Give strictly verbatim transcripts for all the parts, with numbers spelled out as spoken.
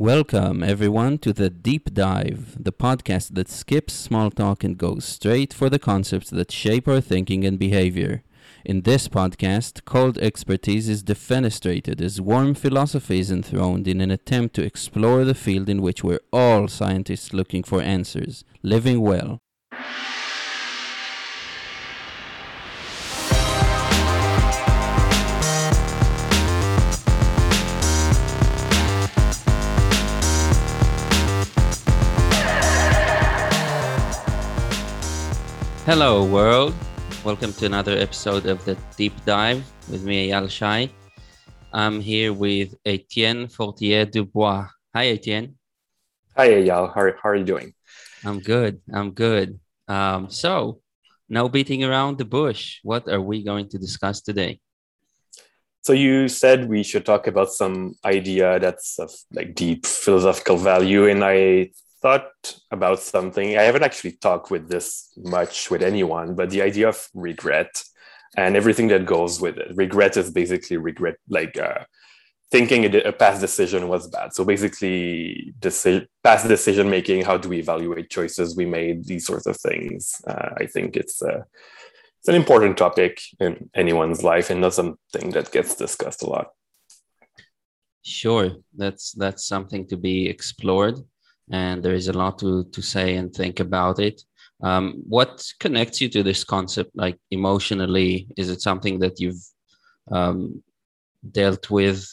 Welcome, everyone, to The Deep Dive, the podcast that skips small talk and goes straight for the concepts that shape our thinking and behavior. In this podcast, cold expertise is defenestrated as warm philosophy is enthroned in an attempt to explore the field in which we're all scientists looking for answers, living well. Hello, world. Welcome to another episode of The Deep Dive with me, Ayal Shai. I'm here with Étienne Fortier-Dubois. Hi, Étienne. Hi, Ayal. How are, how are you doing? I'm good. I'm good. Um, so, no beating around the bush. What are we going to discuss today? So you said we should talk about some idea that's of like deep philosophical value, and I thought about something. I haven't actually talked with this much with anyone, but the idea of regret and everything that goes with it. Regret is basically regret, like uh, thinking a, a past decision was bad. So basically deci- past decision making, how do we evaluate choices we made, these sorts of things. Uh, I think it's, uh, it's an important topic in anyone's life and not something that gets discussed a lot. Sure, that's that's something to be explored. And there is a lot to, to say and think about it. Um, what connects you to this concept, like emotionally? Is it something that you've um, dealt with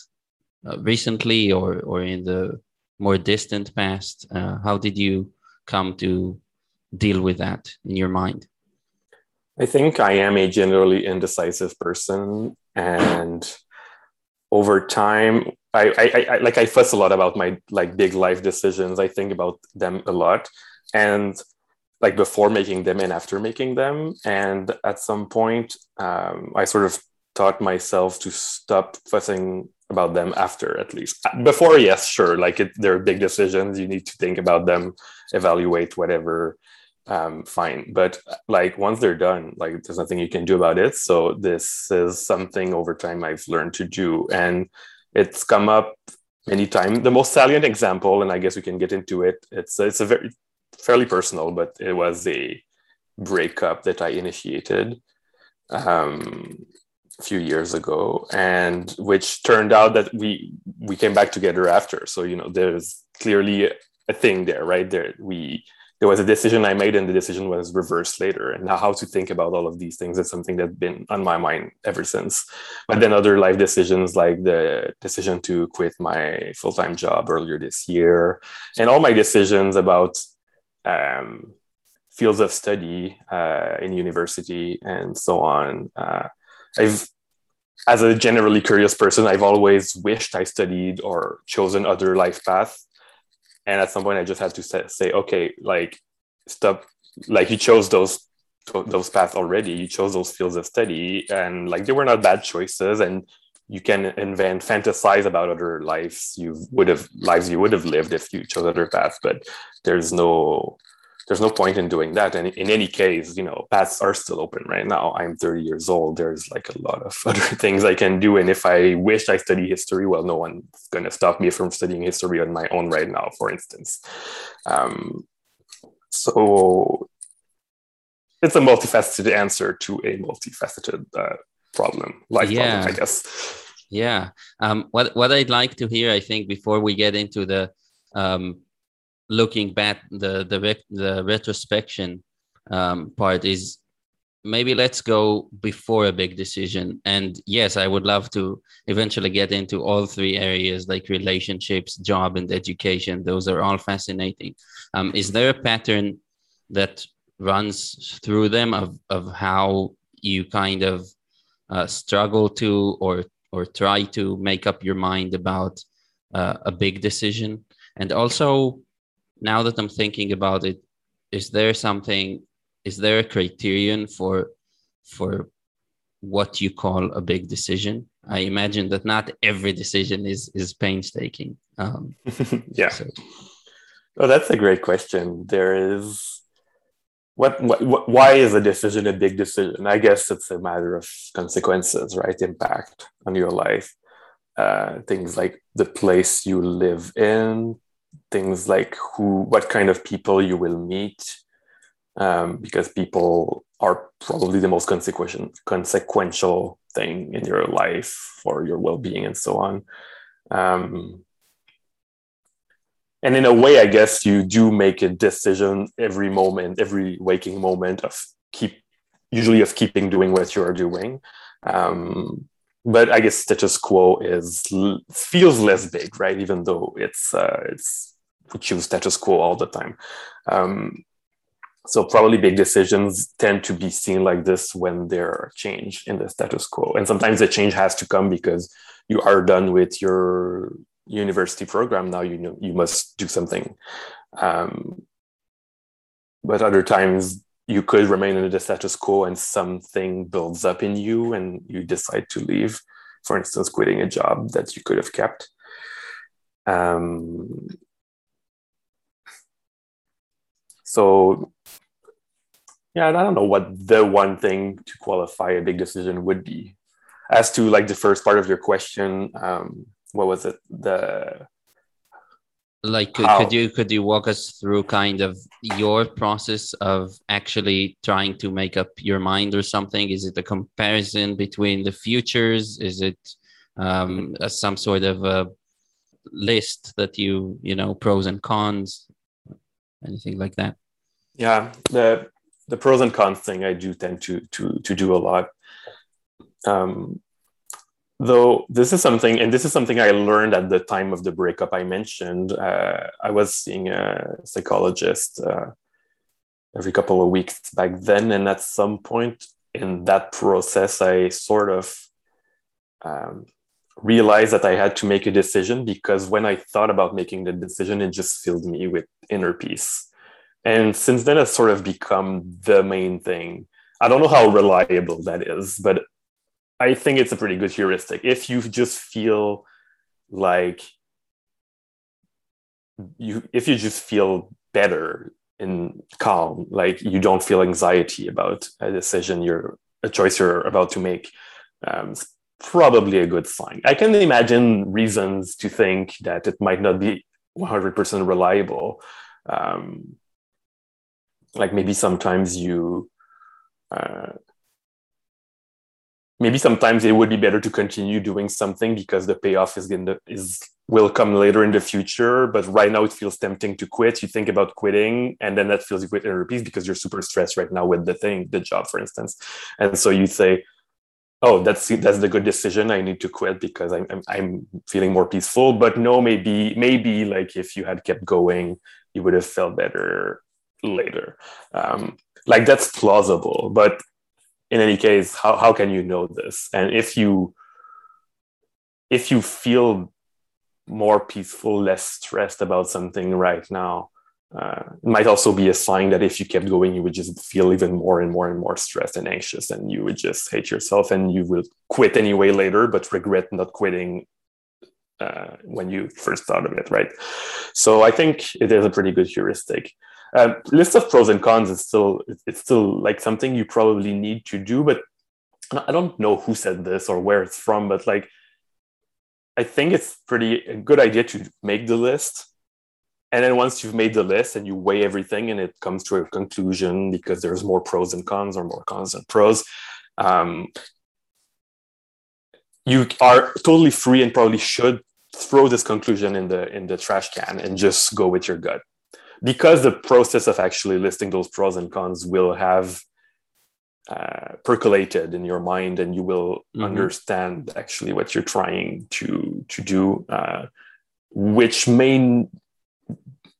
uh, recently or, or in the more distant past? Uh, how did you come to deal with that in your mind? I think I am a generally indecisive person. And over time, I, I, I like I fuss a lot about my like big life decisions. I think about them a lot, and like before making them and after making them. And at some point, um, I sort of taught myself to stop fussing about them after, at least. Before, yes, sure, like it, they're big decisions. You need to think about them, evaluate whatever. Um, fine, but like once they're done, like there's nothing you can do about it. So this is something over time I've learned to do, and it's come up many times. The most salient example, and I guess we can get into it. It's it's a very fairly personal, but it was a breakup that I initiated um, a few years ago, and which turned out that we we came back together after. So you know, there's clearly a thing there, right? There we. There was a decision I made and the decision was reversed later. And now how to think about all of these things is something that's been on my mind ever since. But then other life decisions, like the decision to quit my full-time job earlier this year, and all my decisions about um, fields of study uh, in university and so on. Uh, I've, as a generally curious person, I've always wished I studied or chosen other life paths. And at some point, I just had to say, okay, like, stop, like, you chose those those paths already. You chose those fields of study. And, like, they were not bad choices. And you can invent, fantasize about other lives you would have lives you would have lived if you chose other paths. But there's no there's no point in doing that. And in any case, you know, paths are still open right now. I'm thirty years old. There's, like, a lot of other things I can do. And if I wished I study history, well, no one's going to stop me from studying history on my own right now, for instance. Um, so it's a multifaceted answer to a multifaceted uh, problem, life yeah. problem, I guess. Yeah. Um, what, what I'd like to hear, I think, before we get into the... Um, looking back the the, rec- the retrospection um, part is maybe let's go before a big decision. And yes, I would love to eventually get into all three areas, like relationships, job, and education. Those are all fascinating. Um, is there a pattern that runs through them of, of how you kind of uh, struggle to or or try to make up your mind about uh, a big decision? And also, now that I'm thinking about it, is there something, is there a criterion for for what you call a big decision? I imagine that not every decision is is painstaking. Um, yeah. So. Oh, that's a great question. There is, what, what, why is a decision a big decision? I guess it's a matter of consequences, right? Impact on your life. uh, things like the place you live in, things like who, what kind of people you will meet, um, because people are probably the most consequential, consequential thing in your life for your well-being and so on. Um, and in a way, I guess you do make a decision every moment, every waking moment of keep, usually of keeping doing what you are doing. Um, but I guess status quo is feels less big, right? Even though it's uh, it's we choose status quo all the time. Um, so probably big decisions tend to be seen like this when there are change in the status quo, and sometimes the change has to come because you are done with your university program. Now you know you must do something. Um, but other times, you could remain in the status quo and something builds up in you and you decide to leave, for instance, quitting a job that you could have kept. Um, so, yeah, I don't know what the one thing to qualify a big decision would be. As to like the first part of your question, um, what was it? The... Like, could, could you could you walk us through kind of your process of actually trying to make up your mind or something? Is it a comparison between the futures? Is it um, a, some sort of a list that you, you know, pros and cons, anything like that? Yeah, the the pros and cons thing I do tend to to to do a lot. Um, Though this is something, and this is something I learned at the time of the breakup I mentioned. Uh, I was seeing a psychologist uh, every couple of weeks back then. And at some point in that process, I sort of um, realized that I had to make a decision, because when I thought about making the decision, it just filled me with inner peace. And since then, it's sort of become the main thing. I don't know how reliable that is, but I think it's a pretty good heuristic. If you just feel like you, if you just feel better and calm, like you don't feel anxiety about a decision, you're a choice you're about to make, um, it's probably a good sign. I can imagine reasons to think that it might not be one hundred percent reliable. Um, like maybe sometimes you, uh, Maybe sometimes it would be better to continue doing something because the payoff is going to is will come later in the future. But right now it feels tempting to quit. You think about quitting, and then that feels you quit and repeat because you're super stressed right now with the thing, the job, for instance. And so you say, "Oh, that's that's the good decision. I need to quit because I'm I'm, I'm feeling more peaceful." But no, maybe maybe like if you had kept going, you would have felt better later. Um, like that's plausible, but. In any case, how, how can you know this? And if you if you feel more peaceful, less stressed about something right now, uh, it might also be a sign that if you kept going, you would just feel even more and more and more stressed and anxious, and you would just hate yourself, and you will quit anyway later, but regret not quitting uh, when you first thought of it, right? So I think it is a pretty good heuristic. Uh, list of pros and cons is still it's still like something you probably need to do, but I don't know who said this or where it's from, but like I think it's pretty a good idea to make the list, and then once you've made the list and you weigh everything and it comes to a conclusion because there's more pros and cons or more cons than pros, um, you are totally free and probably should throw this conclusion in the in the trash can and just go with your gut. Because the process of actually listing those pros and cons will have uh, percolated in your mind, and you will mm-hmm. understand actually what you're trying to to do, uh, which may,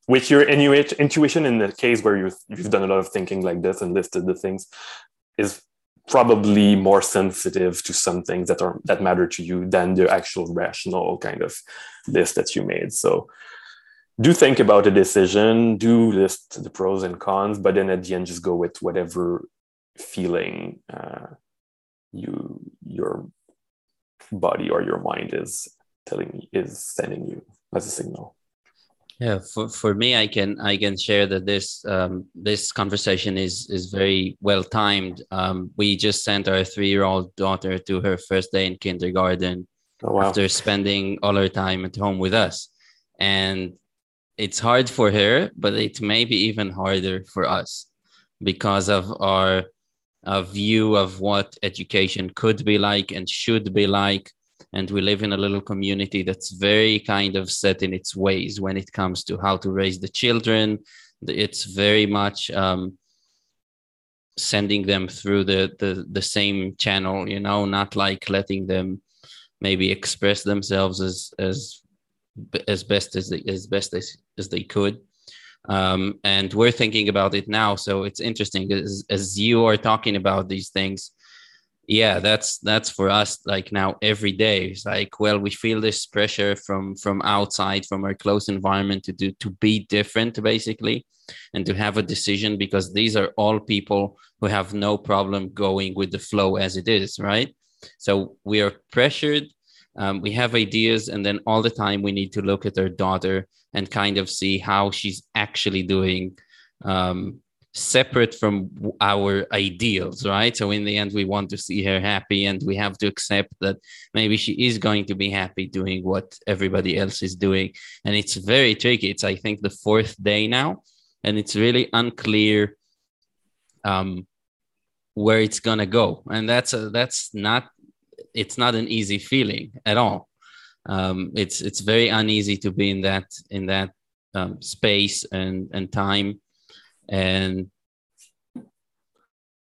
with your inuit, intuition in the case where you've, you've done a lot of thinking like this and listed the things, is probably more sensitive to some things that are that matter to you than the actual rational kind of list that you made. So. Do think about a decision, do list the pros and cons, but then at the end, just go with whatever feeling uh, you, your body or your mind is telling is sending you as a signal. Yeah, for, for me, I can I can share that this um, this conversation is is very well timed. Um, we just sent our three year old daughter to her first day in kindergarten oh, wow. after spending all her time at home with us. And it's hard for her, but it may be even harder for us because of our uh, view of what education could be like and should be like. And we live in a little community that's very kind of set in its ways when it comes to how to raise the children. It's very much um, sending them through the, the, the same channel, you know, not like letting them maybe express themselves as as as best as they, as best as, as they could. Um, and we're thinking about it now. So it's interesting as, as you are talking about these things. Yeah, that's that's for us like now every day. It's like, well, we feel this pressure from from outside, from our close environment to do to be different, basically, and to have a decision, because these are all people who have no problem going with the flow as it is, right? So we are pressured. Um, we have ideas, and then all the time we need to look at our daughter and kind of see how she's actually doing, um, separate from our ideals, right? So in the end, we want to see her happy, and we have to accept that maybe she is going to be happy doing what everybody else is doing. And it's very tricky. It's, I think, the fourth day now, and it's really unclear um, where it's going to go. And that's a, that's not... it's not an easy feeling at all. Um, it's it's very uneasy to be in that in that um, space and, and time. And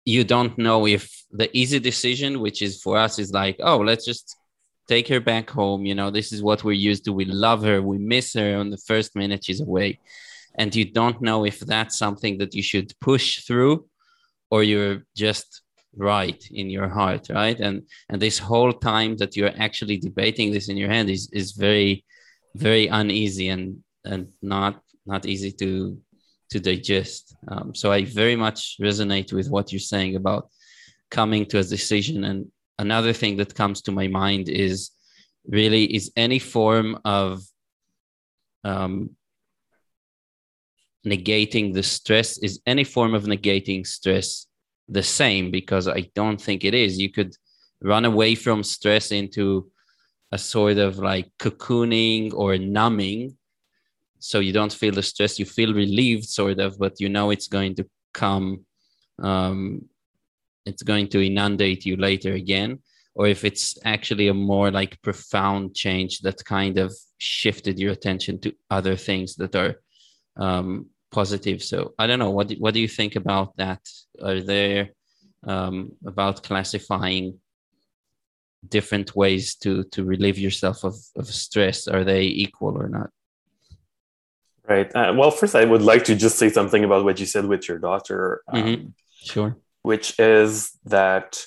you don't know if the easy decision, which is for us, is like, oh, let's just take her back home. You know, this is what we're used to. We love her. We miss her on the first minute she's away. And you don't know if that's something that you should push through, or you're just right in your heart, right? And and this whole time that you're actually debating this in your head is is very, very uneasy and and not not easy to to digest. Um, so I very much resonate with what you're saying about coming to a decision. And another thing that comes to my mind is really is any form of um, negating the stress. Is any form of negating stress the same? Because I don't think it is. You could run away from stress into a sort of like cocooning or numbing, so you don't feel the stress. You feel relieved, sort of, but you know it's going to come, um, it's going to inundate you later again. Or if it's actually a more like profound change that kind of shifted your attention to other things that are um positive. So I don't know. What do, what do you think about that? Are there um, about classifying different ways to, to relieve yourself of, of stress? Are they equal or not? Right. Uh, well, first, I would like to just say something about what you said with your daughter. Um, mm-hmm. Sure. Which is that,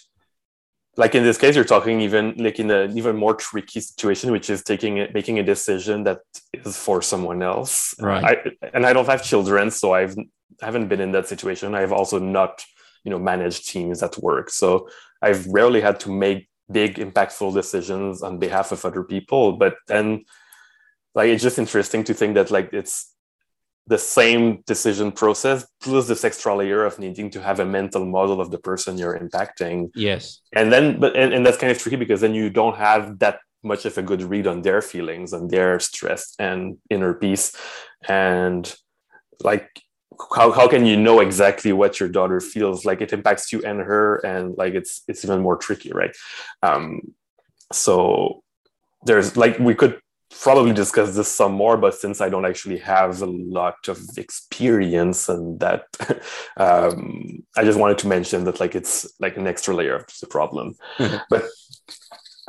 like in this case, you're talking even like in an even more tricky situation, which is taking it, making a decision that is for someone else. Right. I, and I don't have children, so I've haven't been in that situation. I've also not, you know, managed teams at work, so I've rarely had to make big, impactful decisions on behalf of other people. But then, like, it's just interesting to think that like it's the same decision process plus this extra layer of needing to have a mental model of the person you're impacting. Yes. And then, but, and, and that's kind of tricky because then you don't have that much of a good read on their feelings and their stress and inner peace. And like, how, how can you know exactly what your daughter feels? Like it impacts you and her, and like, it's, it's even more tricky. Right. Um, so there's like, we could probably discuss this some more, but since I don't actually have a lot of experience in that, um, I just wanted to mention that like it's like an extra layer of the problem. Mm-hmm. But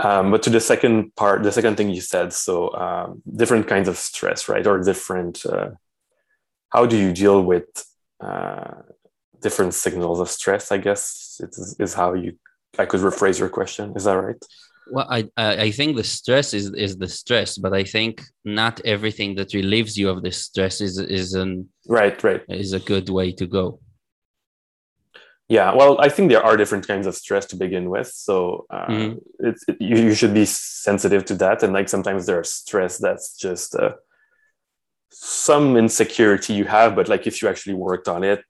um, but to the second part, the second thing you said, so um, different kinds of stress, right? Or different, uh, how do you deal with uh, different signals of stress? I guess it is, is how you. I could rephrase your question. Is that right? Well, I I think the stress is, is the stress, but I think not everything that relieves you of the stress is is an right right is a good way to go. Yeah, well, I think there are different kinds of stress to begin with, so uh, mm-hmm. it, it, you you should be sensitive to that. And like sometimes there's stress that's just uh, some insecurity you have, but like if you actually worked on it,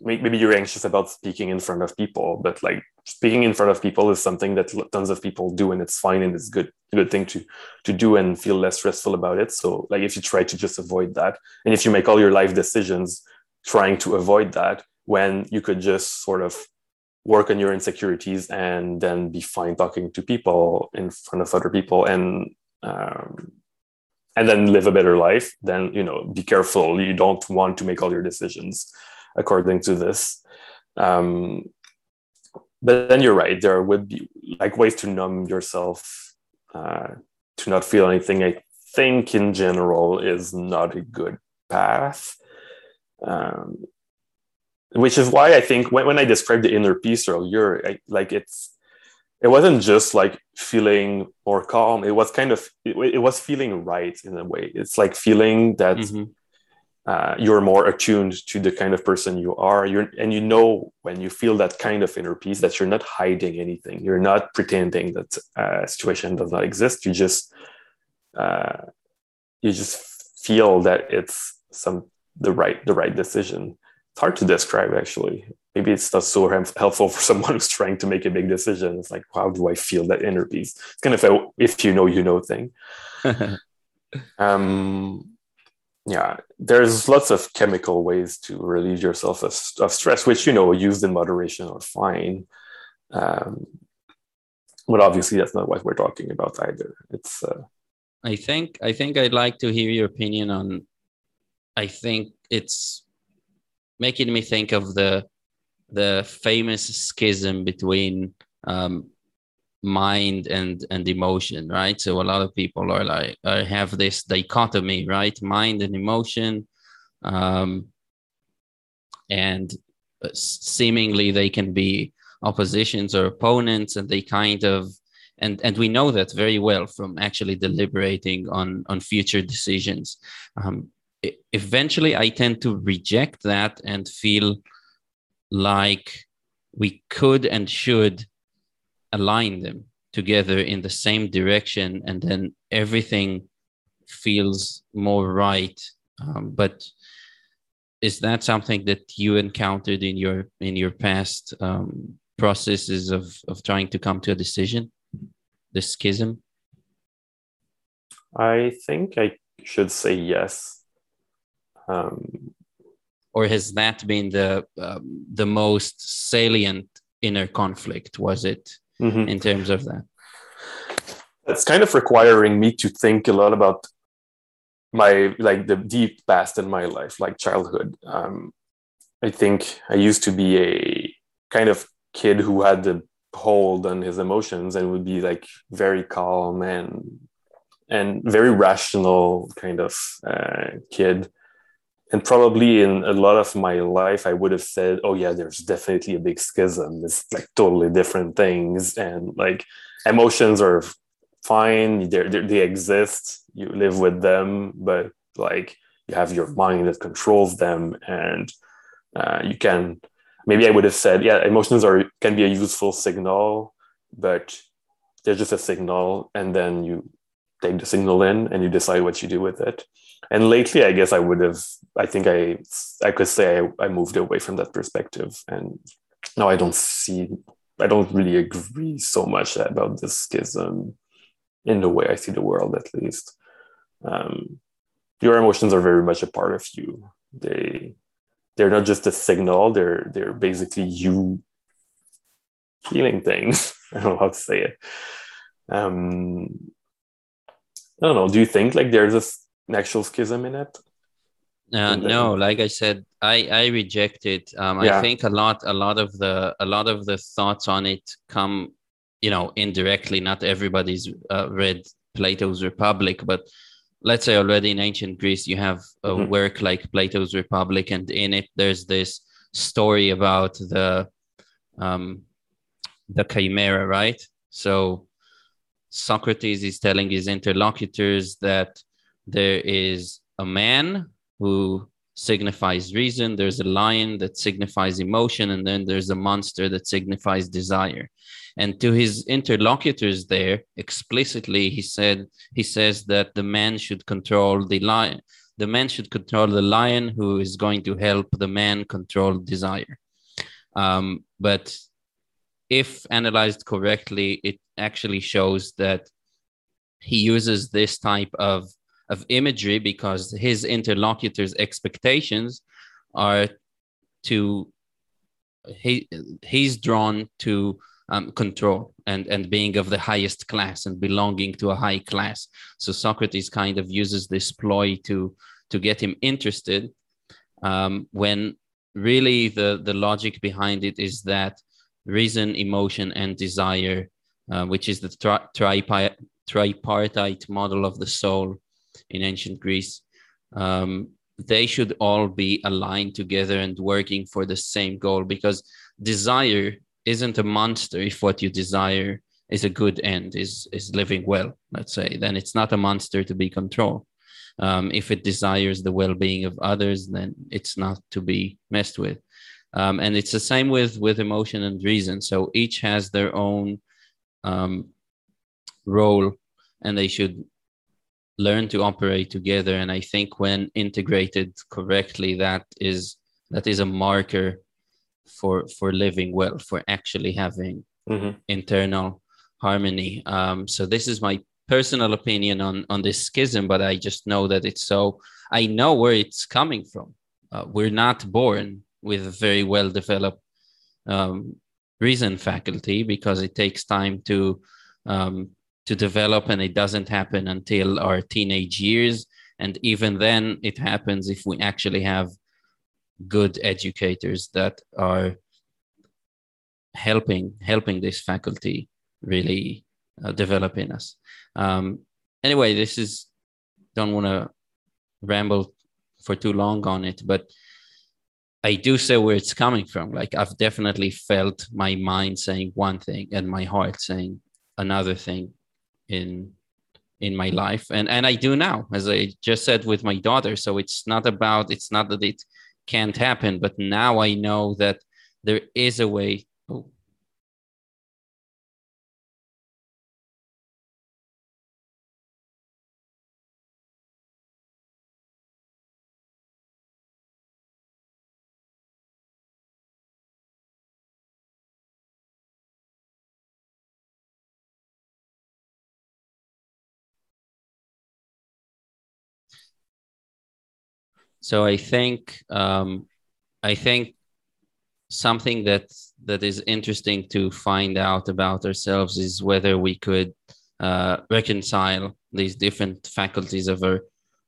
maybe you're anxious about speaking in front of people, but like speaking in front of people is something that tons of people do, and it's fine, and it's good, good thing to, to do and feel less stressful about it. So like, if you try to just avoid that, and if you make all your life decisions trying to avoid that, when you could just sort of work on your insecurities and then be fine talking to people in front of other people, and, um, and then live a better life, then, you know, be careful. You don't want to make all your decisions according to this. Um, but then you're right. There would be like ways to numb yourself, uh, to not feel anything, I think in general is not a good path. Um, which is why I think when, when I described the inner peace earlier, I, like it's, it wasn't just like feeling more calm. It was kind of, it, it was feeling right in a way. It's like feeling that mm-hmm. uh, you're more attuned to the kind of person you are. You're, and you know, when you feel that kind of inner peace, that you're not hiding anything. You're not pretending that a uh, situation does not exist. You just, uh, you just feel that it's some, the right, the right decision. It's hard to describe, actually. Maybe it's not so helpful for someone who's trying to make a big decision. It's like, how do I feel that inner peace? It's kind of a, if you know, you know thing. um, yeah, there's lots of chemical ways to relieve yourself of, of stress, which, you know, used in moderation are fine. Um, but obviously that's not what we're talking about either. It's. Uh, I think, I think I'd like to hear your opinion on, I think it's making me think of the, the famous schism between um, mind and, and emotion, right? So a lot of people are like, I have this dichotomy, right? Mind and emotion. Um, and seemingly they can be oppositions or opponents, and they kind of, and, and we know that very well from actually deliberating on, on future decisions. Um, eventually I tend to reject that and feel like we could and should align them together in the same direction, and then everything feels more right. Um, but is that something that you encountered in your in your past um, processes of, of trying to come to a decision, the schism? I think I should say yes. Um... Or has that been the um, the most salient inner conflict? Was it mm-hmm. in terms of that? It's kind of requiring me to think a lot about my like the deep past in my life, like childhood. Um, I think I used to be a kind of kid who had the hold on his emotions and would be like very calm and and very rational kind of uh, kid. And probably in a lot of my life, I would have said, oh yeah, there's definitely a big schism. It's like totally different things. And like emotions are fine. They're, they're, they exist. You live with them, but like you have your mind that controls them. And uh, you can, maybe I would have said, yeah, emotions are can be a useful signal, but they're just a signal. And then you take the signal in and you decide what you do with it. And lately, I guess I would have, I think I I could say I, I moved away from that perspective. And now I don't see, I don't really agree so much about this schism in the way I see the world, at least. Um, your emotions are very much a part of you. They, they're not just a signal, they're, they're basically you feeling things. I don't know how to say it. Um, I don't know, do you think like there's this, an actual schism in it? Uh, no, like I said, I, I reject it. Um, yeah. I think a lot, a lot of the, a lot of the thoughts on it come, you know, indirectly. Not everybody's uh, read Plato's Republic, but let's say already in ancient Greece, you have a mm-hmm. work like Plato's Republic, and in it, there's this story about the, um, the chimera, right? So Socrates is telling his interlocutors that there is a man who signifies reason, there's a lion that signifies emotion, and then there's a monster that signifies desire. And to his interlocutors there, explicitly, he said he says that the man should control the lion, The man should control the lion, who is going to help the man control desire. Um, but if analyzed correctly, it actually shows that he uses this type of, of imagery because his interlocutor's expectations are to, he, he's drawn to um, control and, and being of the highest class and belonging to a high class. So Socrates kind of uses this ploy to, to get him interested um, when really the, the logic behind it is that reason, emotion, and desire, uh, which is the tri- tri- tripartite model of the soul in ancient Greece, um, they should all be aligned together and working for the same goal, because desire isn't a monster if what you desire is a good end, is, is living well, let's say. Then it's not a monster to be controlled. Um, if it desires the well-being of others, then it's not to be messed with. Um, and it's the same with, with emotion and reason. So each has their own um, role, and they should learn to operate together. And I think when integrated correctly, that is that is a marker for for living well, for actually having mm-hmm. internal harmony. Um, so this is my personal opinion on, on this schism, but I just know that it's so, I know where it's coming from. Uh, we're not born with a very well-developed um, reason faculty, because it takes time to um, to develop, and it doesn't happen until our teenage years. And even then it happens if we actually have good educators that are helping, helping this faculty really uh, develop in us. Um, anyway, this is, don't want to ramble for too long on it, but I do say where it's coming from. Like, I've definitely felt my mind saying one thing and my heart saying another thing in in my life. And, and I do now, as I just said with my daughter. So it's not about, it's not that it can't happen, but now I know that there is a way. Oh. So I think um, I think something that that is interesting to find out about ourselves is whether we could uh, reconcile these different faculties of our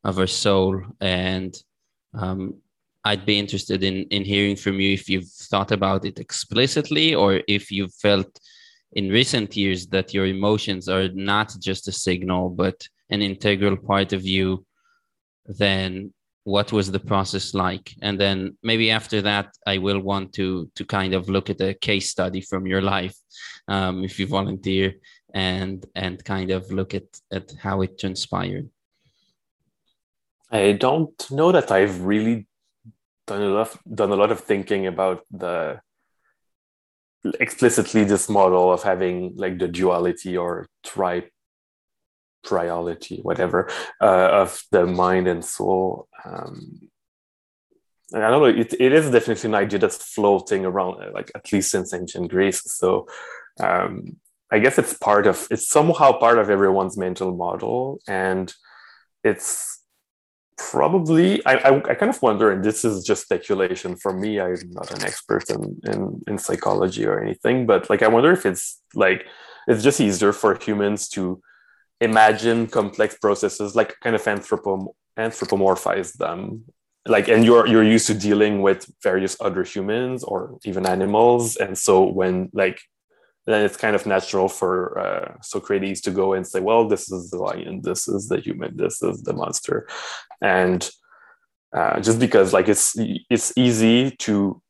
of our soul. And um, I'd be interested in in hearing from you if you've thought about it explicitly, or if you've felt in recent years that your emotions are not just a signal but an integral part of you. Then what was the process like? And then maybe after that, I will want to to kind of look at a case study from your life, um, if you volunteer, and and kind of look at, at how it transpired. I don't know that I've really done a lot, done a lot of thinking about the explicitly this model of having like the duality or tri. priority, whatever, uh, of the mind and soul. Um, and I don't know, it, it is definitely an idea that's floating around, like at least since ancient Greece. So um, I guess it's part of, it's somehow part of everyone's mental model. And it's probably, I, I, I kind of wonder, and this is just speculation for me, I'm not an expert in, in, in psychology or anything, but like, I wonder if it's like, it's just easier for humans to imagine complex processes, like kind of anthropom- anthropomorphize them, like, and you're you're used to dealing with various other humans or even animals, and so when like then it's kind of natural for uh, Socrates to go and say, well, this is the lion, this is the human, this is the monster, and uh, just because like it's it's easy to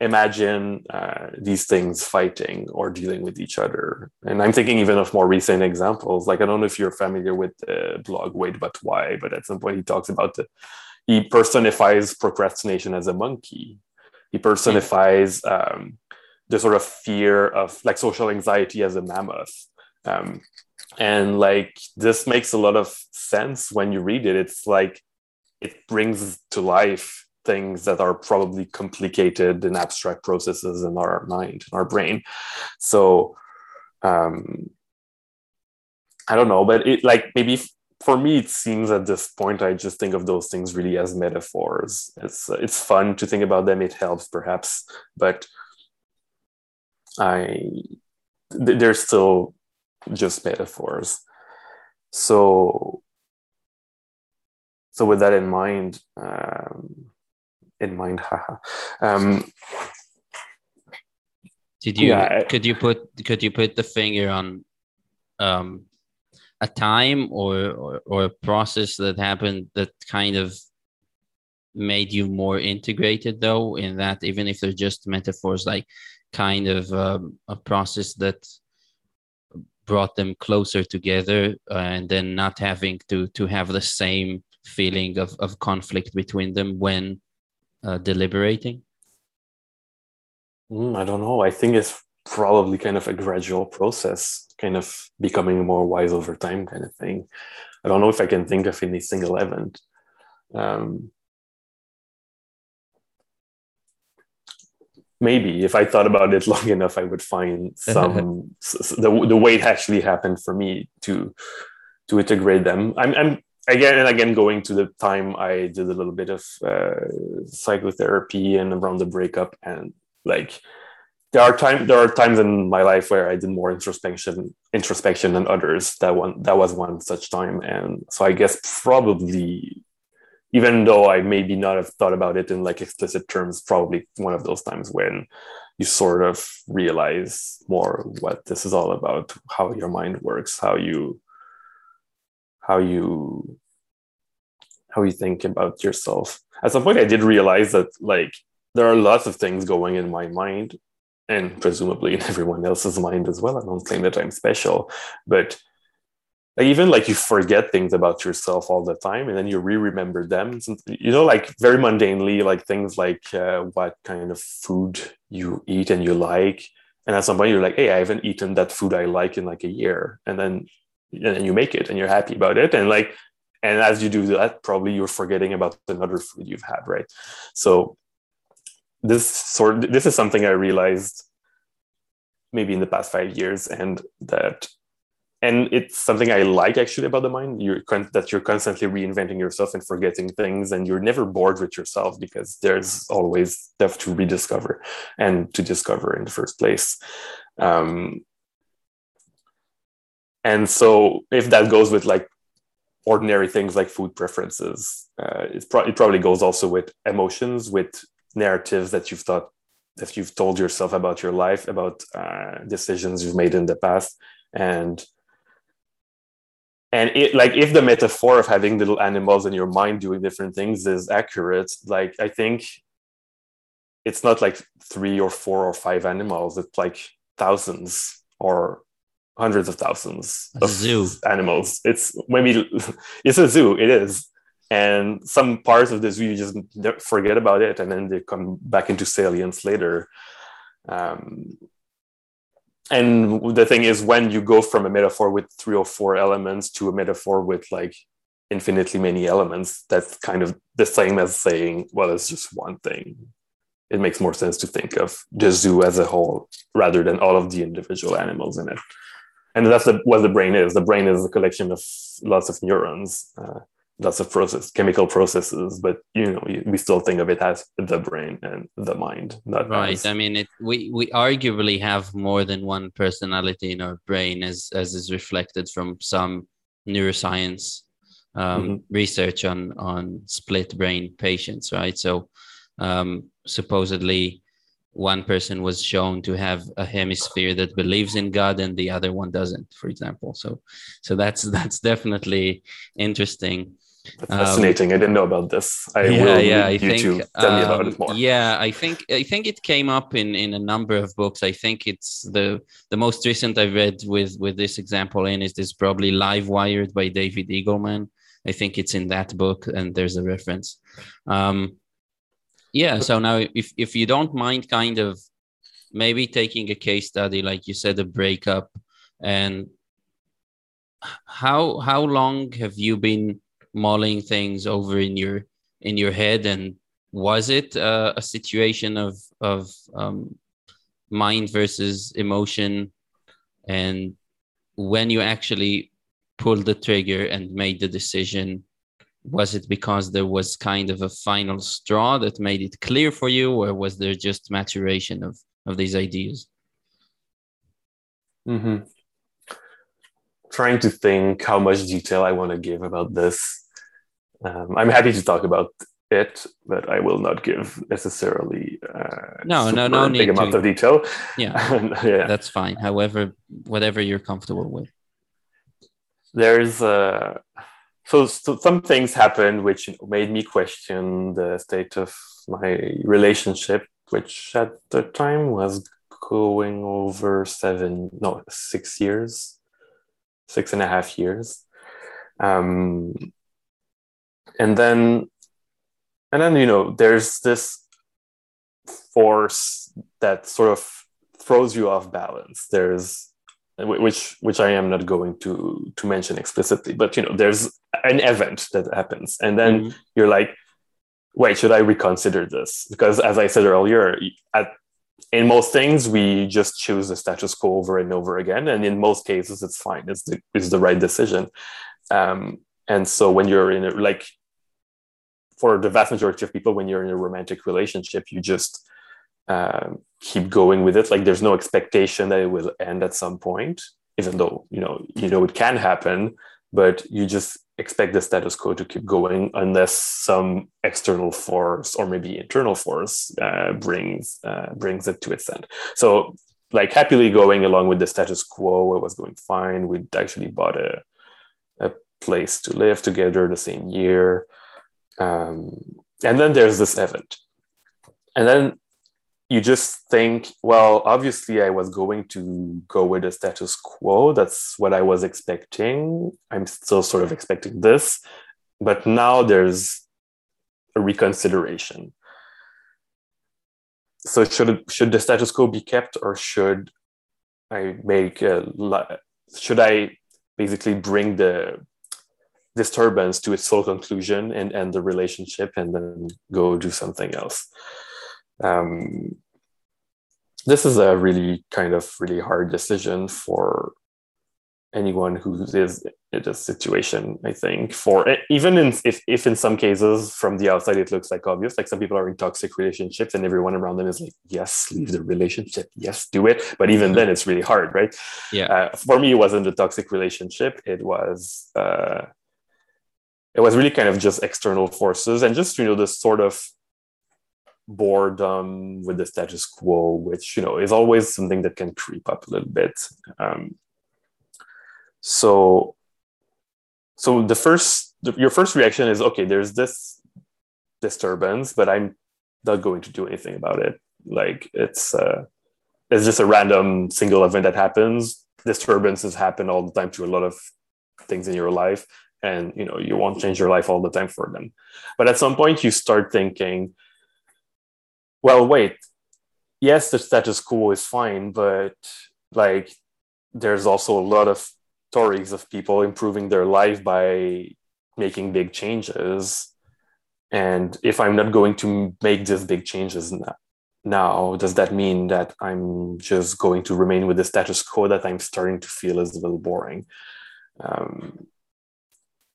imagine uh, these things fighting or dealing with each other. And I'm thinking even of more recent examples. Like, I don't know if you're familiar with the blog Wait But Why, but at some point he talks about the, he personifies procrastination as a monkey. He personifies um, the sort of fear of like social anxiety as a mammoth. Um, and like, this makes a lot of sense when you read it. It's like, it brings to life things that are probably complicated and abstract processes in our mind, in our brain. So um, I don't know, but it like maybe f- for me, it seems at this point, I just think of those things really as metaphors. It's, it's fun to think about them. It helps perhaps, but I, th- they're still just metaphors. So, so with that in mind, um, in mind, haha. Um, Did you, yeah, could you put, could you put the finger on, um, a time or, or or a process that happened that kind of made you more integrated, though, in that, even if they're just metaphors, like kind of um, a process that brought them closer together, uh, and then not having to to have the same feeling of, of conflict between them when uh, deliberating? Mm, I don't know. I think it's probably kind of a gradual process, kind of becoming more wise over time kind of thing. I don't know if I can think of any single event. Um, maybe if I thought about it long enough, I would find some, the, the way it actually happened for me to, to integrate them. I'm, I'm again and again going to the time I did a little bit of uh, psychotherapy and around the breakup, and like, There are time there are times in my life where I did more introspection introspection than others. That one that was one such time. And so I guess probably, even though I maybe not have thought about it in like explicit terms, probably one of those times when you sort of realize more what this is all about, how your mind works, how you how you how you think about yourself. At some point I did realize that like there are lots of things going in my mind, and presumably in everyone else's mind as well. I don't claim that I'm special, but even like you forget things about yourself all the time, and then you re-remember them, you know, like very mundanely, like things like uh, what kind of food you eat and you like. And at some point you're like, hey, I haven't eaten that food I like in like a year. And then and then you make it and you're happy about it. And like, and as you do that, probably you're forgetting about another food you've had, right? So This sort this is something I realized maybe in the past five years, and that and it's something I like actually about the mind. You're con- that you're constantly reinventing yourself and forgetting things, and you're never bored with yourself because there's always stuff to rediscover and to discover in the first place. Um, and so, if that goes with like ordinary things like food preferences, uh, it's pro- it probably goes also with emotions, with narratives that you've thought that you've told yourself about your life, about uh, decisions you've made in the past, and and it like if the metaphor of having little animals in your mind doing different things is accurate, like I think it's not like three or four or five animals, it's like thousands or hundreds of thousands of zoo animals. It's maybe it's a zoo. It is. And some parts of this, you just forget about it, and then they come back into salience later. Um, and the thing is, when you go from a metaphor with three or four elements to a metaphor with like infinitely many elements, that's kind of the same as saying, well, it's just one thing. It makes more sense to think of the zoo as a whole rather than all of the individual animals in it. And that's the, what the brain is. The brain is a collection of lots of neurons. Uh, Lots of process, chemical processes, but you know we still think of it as the brain and the mind. Not right. As... I mean, it, we we arguably have more than one personality in our brain, as as is reflected from some neuroscience um, mm-hmm. research on on split brain patients. Right. So um, supposedly, one person was shown to have a hemisphere that believes in God and the other one doesn't, for example. So, so that's that's definitely interesting. That's fascinating. Um, I didn't know about this. I yeah, will yeah, I think, to tell um, me about it more. Yeah, I think I think it came up in, in a number of books. I think it's the the most recent I've read with, with this example in is this probably Live Wired by David Eagleman. I think it's in that book and there's a reference. Um, yeah, so now if, if you don't mind kind of maybe taking a case study, like you said, a breakup, and how how long have you been mulling things over in your in your head? And was it uh, a situation of of um, mind versus emotion? And when you actually pulled the trigger and made the decision, was it because there was kind of a final straw that made it clear for you, or was there just maturation of of these ideas? Mm-hmm. Trying to think how much detail I want to give about this. Um, I'm happy to talk about it, but I will not give necessarily uh, no, no, no big need amount to. of detail. Yeah, yeah, that's fine. However, whatever you're comfortable with. There's uh, so, so some things happened which made me question the state of my relationship, which at the time was going over seven, no, six years. Six and a half years, um, and then, and then you know, there's this force that sort of throws you off balance. There's, which which I am not going to to mention explicitly, but you know, there's an event that happens, and then mm-hmm. you're like, wait, should I reconsider this? Because as I said earlier, at in most things, we just choose the status quo over and over again. And in most cases, it's fine. It's the, it's the right decision. Um, and so when you're in a, like, for the vast majority of people, when you're in a romantic relationship, you just uh, keep going with it. Like, there's no expectation that it will end at some point, even though, you know, you know, it can happen, but you just expect the status quo to keep going unless some external force or maybe internal force uh, brings uh, brings it to its end. So, like, happily going along with the status quo, it was going fine. We actually bought a a place to live together the same year, um, and then there's this event, and then you just think, well, obviously I was going to go with the status quo. That's what I was expecting. I'm still sort of expecting this, but now there's a reconsideration. So should should the status quo be kept, or should I make a, should I basically bring the disturbance to its sole conclusion and end the relationship and then go do something else? Um, this is a really kind of really hard decision for anyone who is in this situation, I think, for even in, if, if in some cases from the outside, it looks like obvious, like some people are in toxic relationships and everyone around them is like, yes, leave the relationship. Yes, do it. But even then it's really hard. Right. Yeah. Uh, for me, it wasn't a toxic relationship. It was, uh, it was really kind of just external forces and just, you know, this sort of boredom with the status quo, which, you know, is always something that can creep up a little bit. Um, so, so the first, the, your first reaction is, okay, there's this disturbance, but I'm not going to do anything about it. Like, it's, uh, it's just a random single event that happens. Disturbances happen all the time to a lot of things in your life. And, you know, you won't change your life all the time for them. But at some point you start thinking, well, wait, yes, the status quo is fine, but like there's also a lot of stories of people improving their life by making big changes. And if I'm not going to make these big changes now, does that mean that I'm just going to remain with the status quo that I'm starting to feel is a little boring? Um,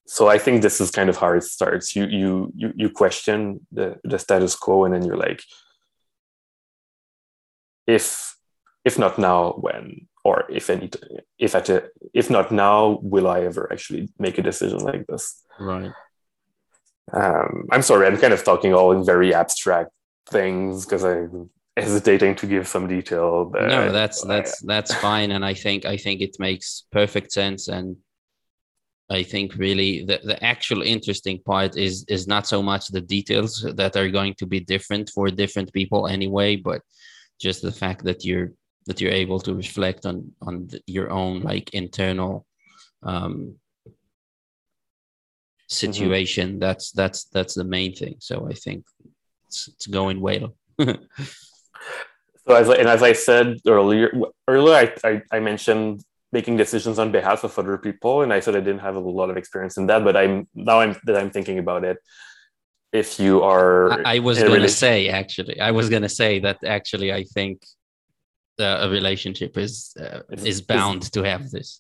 so I think this is kind of how it starts. You you you you question the, the status quo, and then you're like, If if not now, when? Or if any, if at a, if not now, will I ever actually make a decision like this? Right. Um, I'm sorry, I'm kind of talking all in very abstract things because I'm hesitating to give some detail. But no, that's that's that's fine, and I think I think it makes perfect sense. And I think really the, the actual interesting part is is not so much the details that are going to be different for different people anyway, but just the fact that you're that you're able to reflect on on the, your own like internal um, situation. Mm-hmm. That's that's that's the main thing. So I think it's, it's going well. So as and as I said earlier, earlier I I, I mentioned making decisions on behalf of other people. And I said I didn't have a lot of experience in that, but I'm now I'm that I'm thinking about it. If you are, I, I was going to say actually, I was going to say that actually, I think uh, a relationship is uh, is bound to have this.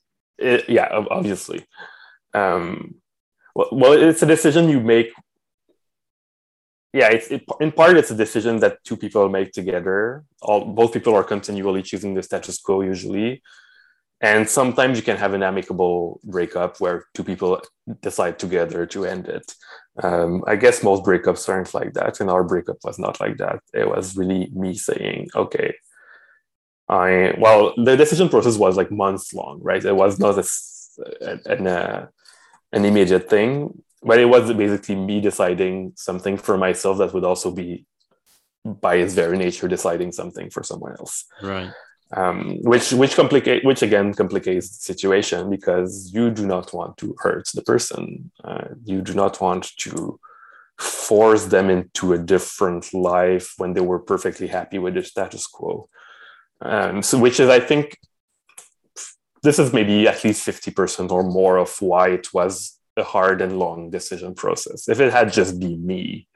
It, yeah, obviously. Um, well, well, it's a decision you make. Yeah, it's it, in part it's a decision that two people make together. All both people are continually choosing the status quo usually, and sometimes you can have an amicable breakup where two people decide together to end it. Um, I guess most breakups aren't like that, and our breakup was not like that. It was really me saying, "Okay, I." Well, the decision process was like months long, right? It was not a, an uh, an immediate thing. But it was basically me deciding something for myself that would also be, by its very nature, deciding something for someone else. Right. Um, which which complicate which again complicates the situation because you do not want to hurt the person. Uh, you do not want to force them into a different life when they were perfectly happy with the status quo. Um, so, which is, I think, this is maybe at least fifty percent or more of why it was a hard and long decision process. If it had just been me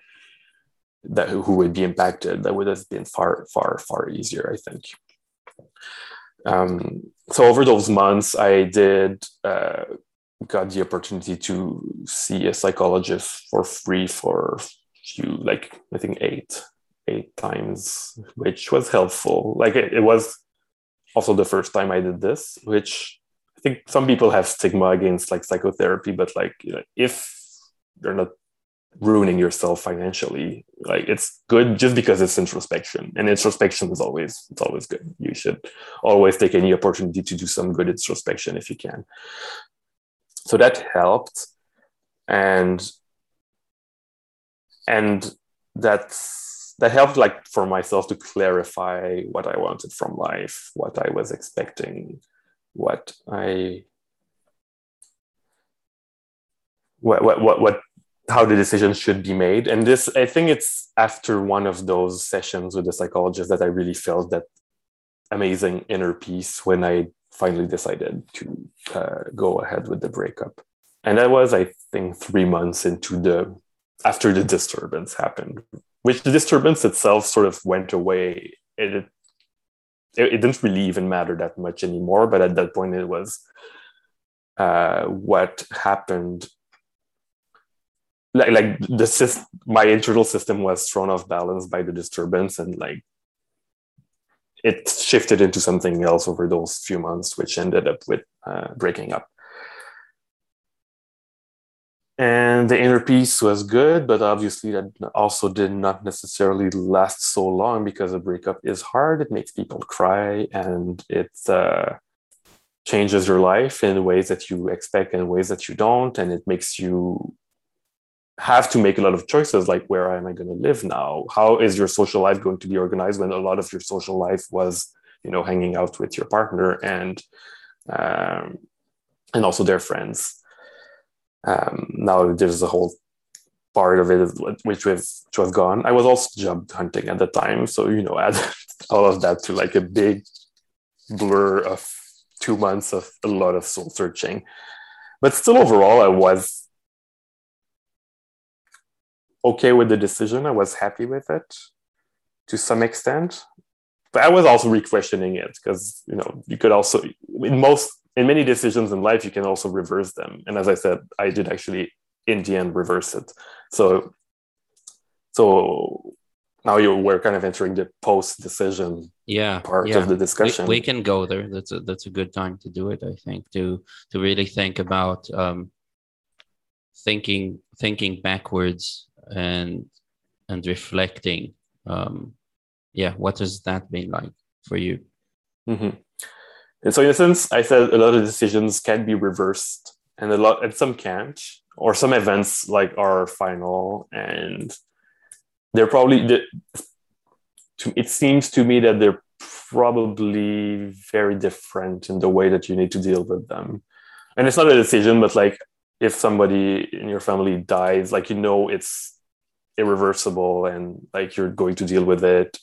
that who would be impacted, that would have been far, far, far easier, I think. Um, so over those months, I did uh, got the opportunity to see a psychologist for free for few, like I think eight, eight times, which was helpful. Like it, it was also the first time I did this, which I think some people have stigma against like psychotherapy, but like, you know, if you're not ruining yourself financially, like it's good just because it's introspection, and introspection is always, it's always good. You should always take any opportunity to do some good introspection if you can. So that helped. And, and that's, that helped like for myself to clarify what I wanted from life, what I was expecting, what I, what, what, what, what, how the decisions should be made. And this, I think it's after one of those sessions with the psychologist that I really felt that amazing inner peace when I finally decided to uh, go ahead with the breakup. And that was, I think, three months into the, after the disturbance happened, which the disturbance itself sort of went away. It, it, it didn't really even matter that much anymore. But at that point, it was uh, what happened. Like, like the system, my internal system was thrown off balance by the disturbance, and like it shifted into something else over those few months, which ended up with uh, breaking up. And the inner peace was good, but obviously that also did not necessarily last so long because a breakup is hard. It makes people cry, and it uh, changes your life in ways that you expect and ways that you don't, and it makes you have to make a lot of choices, like where am I going to live now? How is your social life going to be organized when a lot of your social life was, you know, hanging out with your partner and um, and also their friends. Um, now there's a whole part of it which was which was gone. I was also job hunting at the time, so you know, add all of that to like a big blur of two months of a lot of soul searching, but still, overall, I was okay with the decision. I was happy with it to some extent, but I was also re-questioning it because, you know, you could also, in most, in many decisions in life, you can also reverse them. And as I said, I did actually in the end reverse it. So, so now you're, we're kind of entering the post-decision yeah, part yeah. of the discussion. We, we can go there. That's a, that's a good time to do it. I think to, to really think about um, thinking, thinking backwards, and and reflecting um yeah what has that been like for you? Mm-hmm. And so in a sense, I said a lot of decisions can be reversed, and a lot and some can't, or some events like are final, and they're probably the, it seems to me that they're probably very different in the way that you need to deal with them. And it's not a decision, but like if somebody in your family dies, like, you know, it's irreversible, and like you're going to deal with it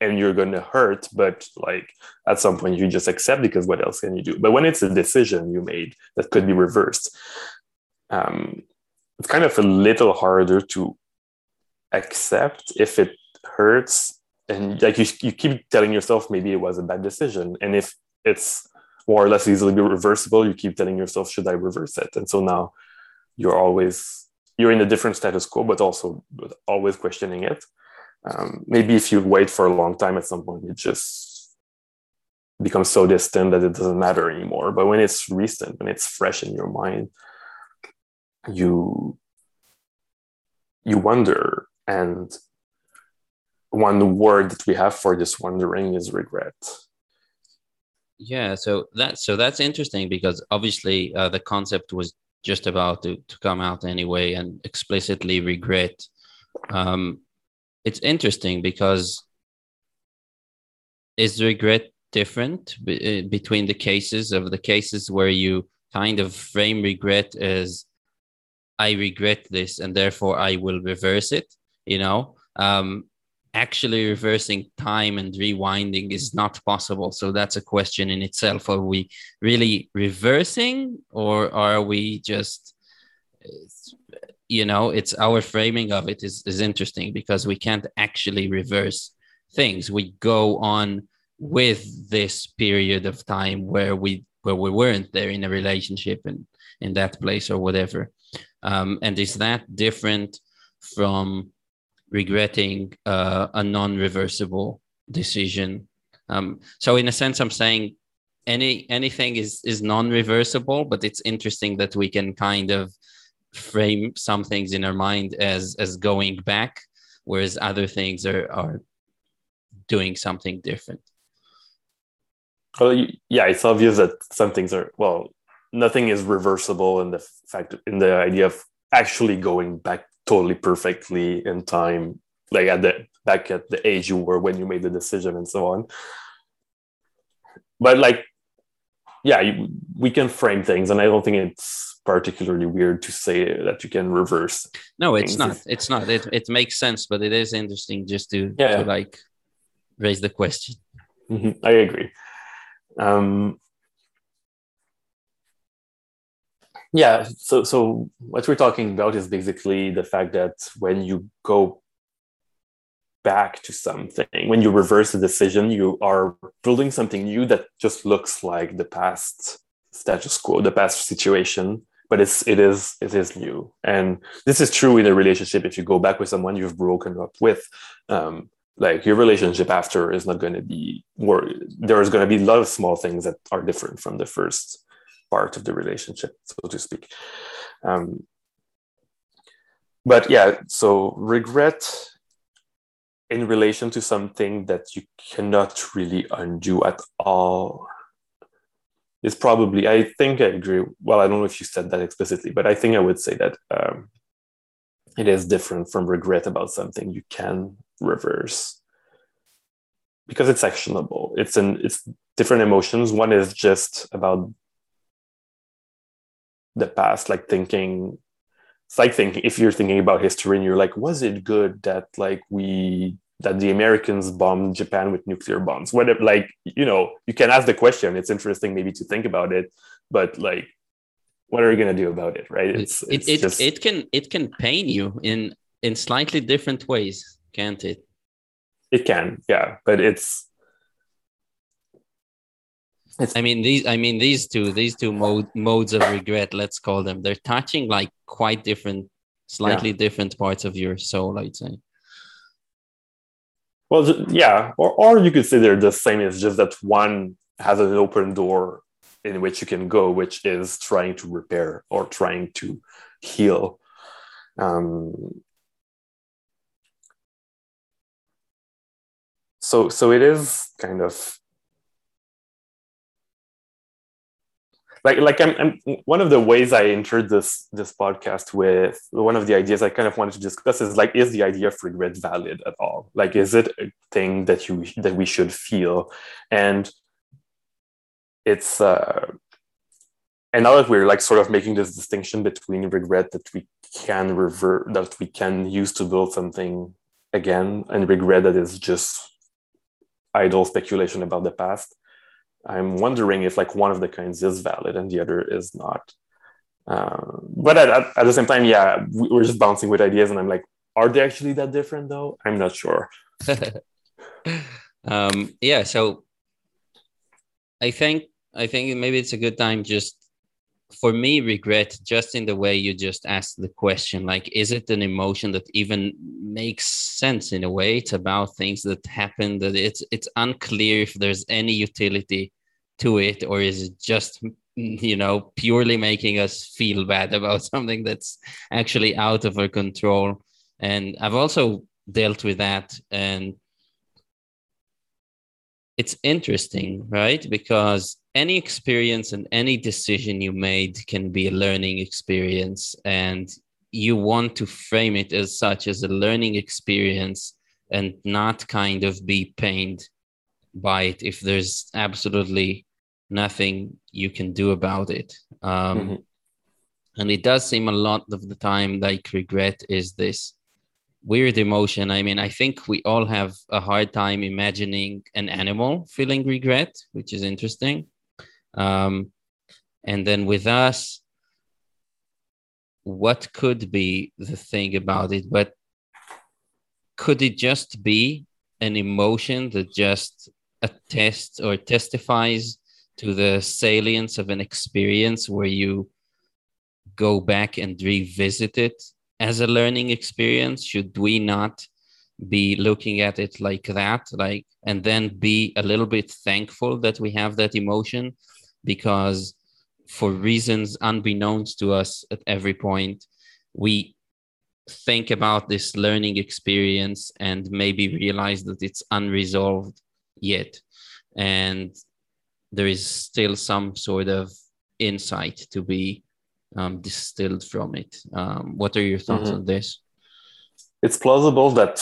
and you're going to hurt, but like at some point you just accept, because what else can you do? But when it's a decision you made that could be reversed, um, it's kind of a little harder to accept if it hurts. And like you, you keep telling yourself, maybe it was a bad decision. And if it's more or less easily reversible, you keep telling yourself, should I reverse it? And so now you're always, you're in a different status quo, but also always questioning it. Um, maybe if you wait for a long time, at some point it just becomes so distant that it doesn't matter anymore. But when it's recent, when it's fresh in your mind, you you wonder. And one word that we have for this wondering is regret. Yeah, so that so that's interesting, because obviously uh, the concept was just about to, to come out anyway, and explicitly regret. Um, it's interesting because is regret different b- between the cases of the cases where you kind of frame regret as I regret this and therefore I will reverse it, you know? Um, actually reversing time and rewinding is not possible. So that's a question in itself. Are we really reversing, or are we just, you know, it's our framing of it is, is interesting, because we can't actually reverse things. We go on with this period of time where we, where we weren't there in a relationship and in that place or whatever. Um, and is that different from regretting uh, a non-reversible decision? Um, so in a sense, I'm saying any anything is, is non-reversible, but it's interesting that we can kind of frame some things in our mind as as going back, whereas other things are, are doing something different. Well, yeah, it's obvious that some things are, well, nothing is reversible in the fact, in the idea of actually going back totally perfectly in time, like at the back at the age you were when you made the decision and so on. But like, yeah, you, we can frame things, and I don't think it's particularly weird to say that you can reverse. No, it's not. If, it's not. It it makes sense, but it is interesting just to, yeah, to like raise the question. Mm-hmm. I agree. Um, Yeah, so so what we're talking about is basically the fact that when you go back to something, when you reverse a decision, you are building something new that just looks like the past status quo, the past situation, but it's it is it is new. And this is true in a relationship. If you go back with someone you've broken up with, um, like your relationship after is not going to be, or there's going to be a lot of small things that are different from the first part of the relationship, so to speak. Um, but yeah, so regret in relation to something that you cannot really undo at all is probably, I think I agree. Well, I don't know if you said that explicitly, but I think I would say that um, it is different from regret about something you can reverse, because it's actionable. It's an, it's different emotions. One is just about the past, like thinking, it's like thinking, if you're thinking about history and you're like, was it good that like we, that the Americans bombed Japan with nuclear bombs? Whatever, like, you know, you can ask the question, it's interesting maybe to think about it, but like, what are you going to do about it, right? It's, it's it, it, just... it can, it can pain you in, in slightly different ways, can't it? It can, yeah, but it's, It's, I mean these. I mean these two. These two mode, modes of regret. Let's call them. They're touching like quite different, slightly yeah. different parts of your soul, I'd say. Well, yeah, or or you could say they're the same. It's just that one has an open door in which you can go, which is trying to repair or trying to heal. Um, so so it is kind of. Like, like I'm, I'm, one of the ways I entered this this podcast with, one of the ideas I kind of wanted to discuss is like, is the idea of regret valid at all? Like, is it a thing that you that we should feel? And it's, uh, and now that we're like sort of making this distinction between regret that we can revert, that we can use to build something again, and regret that is just idle speculation about the past, I'm wondering if like one of the kinds is valid and the other is not. Um, but at, at, at the same time, yeah, we're just bouncing with ideas, and I'm like, are they actually that different though? I'm not sure. um, yeah, so I think I think maybe it's a good time just for me, regret, just in the way you just asked the question, like, is it an emotion that even makes sense in a way? It's about things that happen, that it's it's unclear if there's any utility to it, or is it just, you know, purely making us feel bad about something that's actually out of our control. And I've also dealt with that. And it's interesting, right? Because any experience and any decision you made can be a learning experience, and you want to frame it as such, as a learning experience, and not kind of be pained by it if there's absolutely nothing you can do about it. Um, mm-hmm. And it does seem a lot of the time like regret is this weird emotion. I mean, I think we all have a hard time imagining an animal feeling regret, which is interesting. Um, and then with us, what could be the thing about it? But could it just be an emotion that just attests or testifies to the salience of an experience where you go back and revisit it as a learning experience? Should we not be looking at it like that? Like, and then be a little bit thankful that we have that emotion, because for reasons unbeknownst to us at every point, we think about this learning experience and maybe realize that it's unresolved yet. And there is still some sort of insight to be um, distilled from it. Um, what are your thoughts mm-hmm. on this? It's plausible that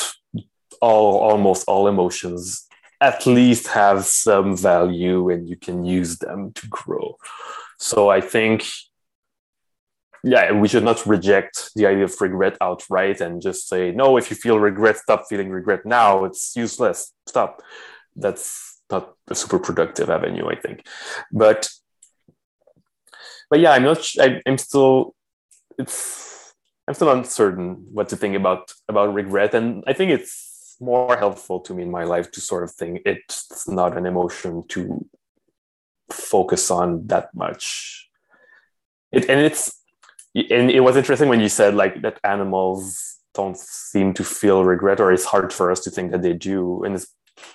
all, almost all emotions at least have some value, and you can use them to grow. So I think, yeah, we should not reject the idea of regret outright and just say, no, if you feel regret, stop feeling regret now. It's useless. Stop. That's not a super productive avenue, I think. But but yeah, I'm not. I, I'm still. It's. I'm still uncertain what to think about about regret, and I think it's more helpful to me in my life to sort of think it's not an emotion to focus on that much. It and it's and it was interesting when you said like that animals don't seem to feel regret, or it's hard for us to think that they do, and it's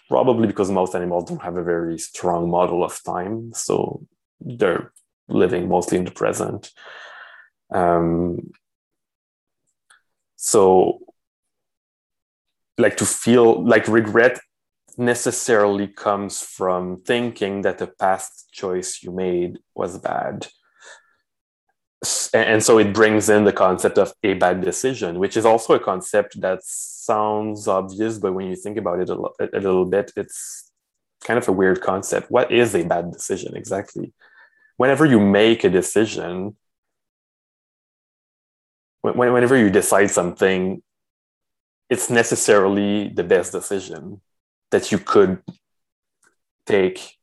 probably because most animals don't have a very strong model of time, so they're living mostly in the present. Um, so like to feel like regret necessarily comes from thinking that the past choice you made was bad. And so it brings in the concept of a bad decision, which is also a concept that sounds obvious, but when you think about it a, lo- a little bit, it's kind of a weird concept. What is a bad decision exactly? Whenever you make a decision, whenever you decide something, it's necessarily the best decision that you could take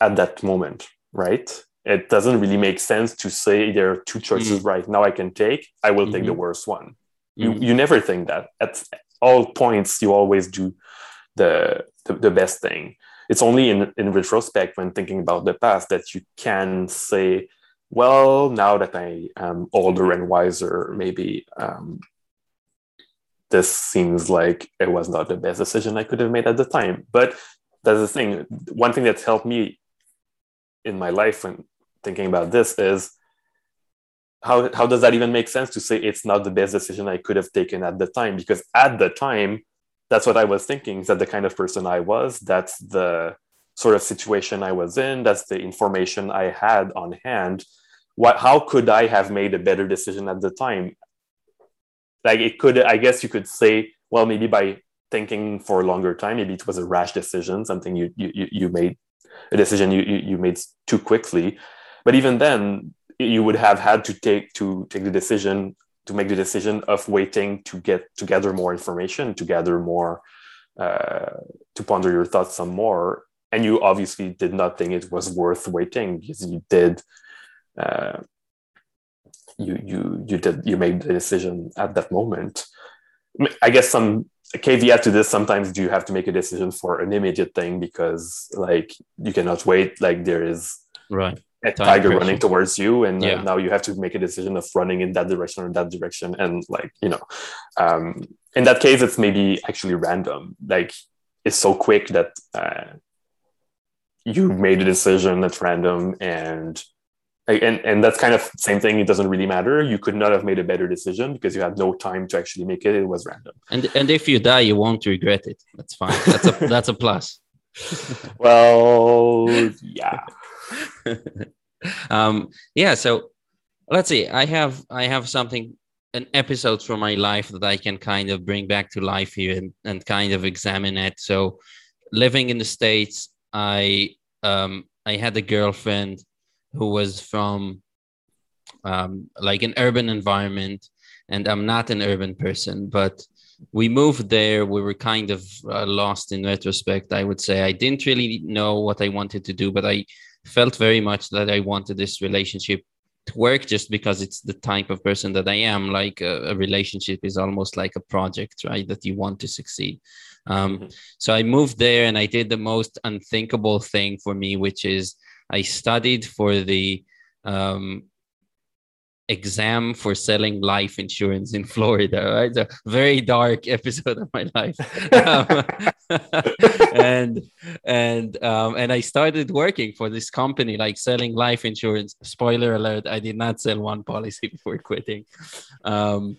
at that moment, right? It doesn't really make sense to say there are two choices mm-hmm. right now I can take. I will mm-hmm. take the worst one. Mm-hmm. You you never think that. At all points, you always do the, the, the best thing. It's only in, in retrospect, when thinking about the past, that you can say, well, now that I am older and wiser, maybe um, this seems like it was not the best decision I could have made at the time. But that's the thing. One thing that's helped me in my life when thinking about this is how, how does that even make sense to say it's not the best decision I could have taken at the time? Because at the time, that's what I was thinking, is that the kind of person I was, that's the sort of situation I was in, that's the information I had on hand. What, how could I have made a better decision at the time? Like it could, I guess you could say, well, maybe by thinking for a longer time, maybe it was a rash decision, something you you you made, a decision you you, you made too quickly. But even then, you would have had to take to take the decision to make the decision of waiting to get to gather more information, to gather more uh, to ponder your thoughts some more. And you obviously did not think it was worth waiting, because you did, uh, you you you did you made the decision at that moment. I guess some caveat to this: sometimes you have to make a decision for an immediate thing, because like you cannot wait. Like there is right. a Time tiger pressure. running towards you, and yeah. now you have to make a decision of running in that direction or that direction. And like you know, um, in that case, it's maybe actually random. Like it's so quick that. Uh, You made a decision at random, and and and that's kind of same thing. It doesn't really matter. You could not have made a better decision because you had no time to actually make it. It was random. And and if you die, you won't regret it. That's fine. That's a that's a plus. Well, yeah, um, yeah. So let's see. I have I have something, an episode from my life that I can kind of bring back to life here and and kind of examine it. So living in the States. I um I had a girlfriend who was from um like an urban environment, and I'm not an urban person, but we moved there. We were kind of uh, lost in retrospect, I would say. I didn't really know what I wanted to do, but I felt very much that I wanted this relationship to work, just because it's the type of person that I am. Like a, a relationship is almost like a project, right, that you want to succeed. Um, mm-hmm. So I moved there, and I did the most unthinkable thing for me, which is I studied for the um, exam for selling life insurance in Florida. Right, it's a very dark episode of my life, um, and and um, and I started working for this company, like selling life insurance. Spoiler alert: I did not sell one policy before quitting, um,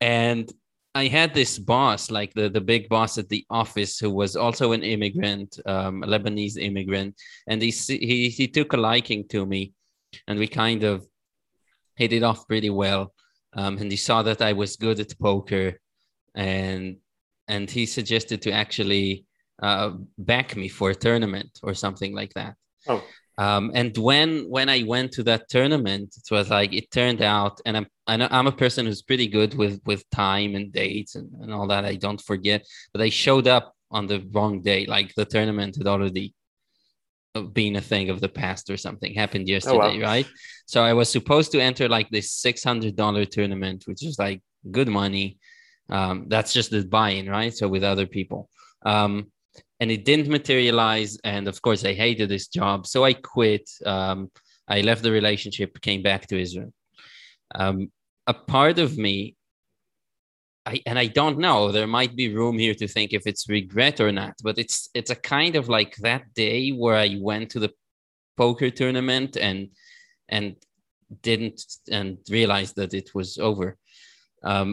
and. I had this boss, like the, the big boss at the office, who was also an immigrant, um, a Lebanese immigrant. And he, he he took a liking to me, and we kind of hit it off pretty well. Um, and he saw that I was good at poker, and and he suggested to actually uh, back me for a tournament or something like that. Oh. Um, and when when I went to that tournament, it was like it turned out, and I'm I'm a person who's pretty good with with time and dates and, and all that. I don't forget, but I showed up on the wrong day. Like the tournament had already been a thing of the past or something. Happened yesterday, oh, wow. right? So I was supposed to enter like this six hundred dollars tournament, which is like good money. Um, that's just the buy-in, right? So with other people. Um, And it didn't materialize. And of course, I hated this job. So I quit. Um, I left the relationship, came back to Israel. Um, a part of me, I and I don't know, there might be room here to think if it's regret or not, but it's it's a kind of like that day where I went to the poker tournament and and didn't and realized that it was over. Um,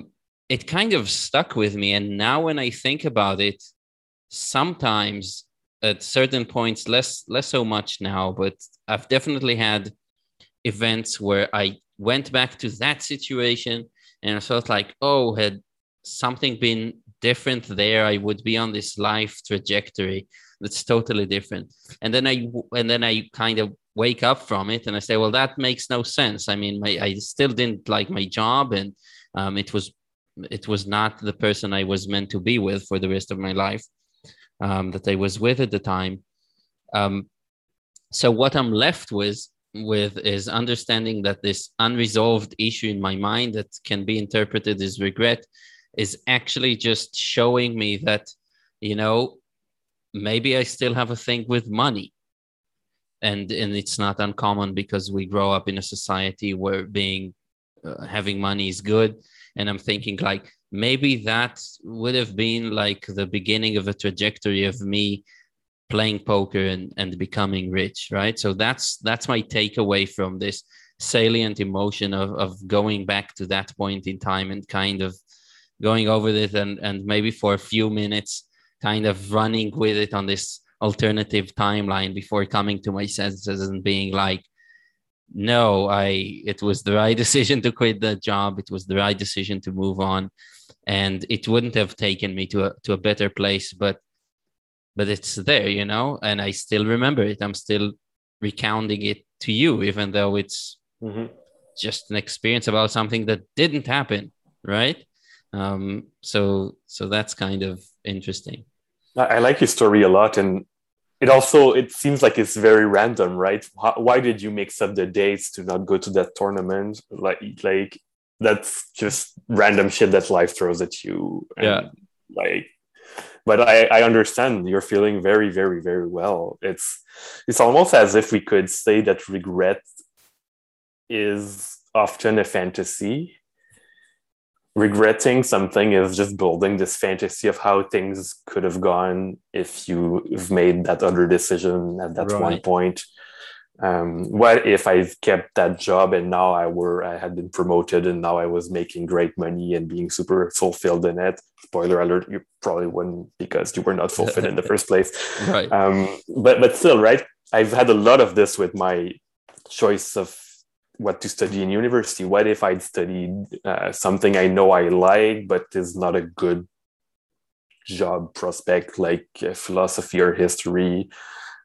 it kind of stuck with me. And now when I think about it, sometimes at certain points, less less so much now, but I've definitely had events where I went back to that situation and I felt like, oh, had something been different there, I would be on this life trajectory that's totally different. And then I and then I kind of wake up from it and I say, well, that makes no sense. I mean, my, I still didn't like my job, and um, it was it was not the person I was meant to be with for the rest of my life. Um, that I was with at the time. Um, so what I'm left with, with is understanding that this unresolved issue in my mind that can be interpreted as regret is actually just showing me that, you know, maybe I still have a thing with money. And, and it's not uncommon, because we grow up in a society where being uh, having money is good. And I'm thinking like, maybe that would have been like the beginning of a trajectory of me playing poker and, and becoming rich, right? So that's that's my takeaway from this salient emotion of, of going back to that point in time and kind of going over this and, and maybe for a few minutes kind of running with it on this alternative timeline before coming to my senses and being like, no, I it was the right decision to quit that job. It was the right decision to move on. And it wouldn't have taken me to a to a better place, but but it's there, you know, and I still remember it. I'm still recounting it to you, even though it's mm-hmm. just an experience about something that didn't happen, right? Um, so so that's kind of interesting. I like his story a lot, and it also, it seems like it's very random, right? How, why did you mix up the dates to not go to that tournament? Like, like that's just random shit that life throws at you. And yeah. Like, but I, I understand you're feeling very, very, very well. It's, it's almost as if we could say that regret is often a fantasy. Regretting something is just building this fantasy of how things could have gone if you've made that other decision at that right. one point. Um, what if I kept that job and now I were I had been promoted and now I was making great money and being super fulfilled in it? Spoiler alert: you probably wouldn't, because you were not fulfilled in the first place. Right. Um, but but still, right? I've had a lot of this with my choice of what to study in university. What if I'd studied uh, something I know I like, but is not a good job prospect, like uh, philosophy or history?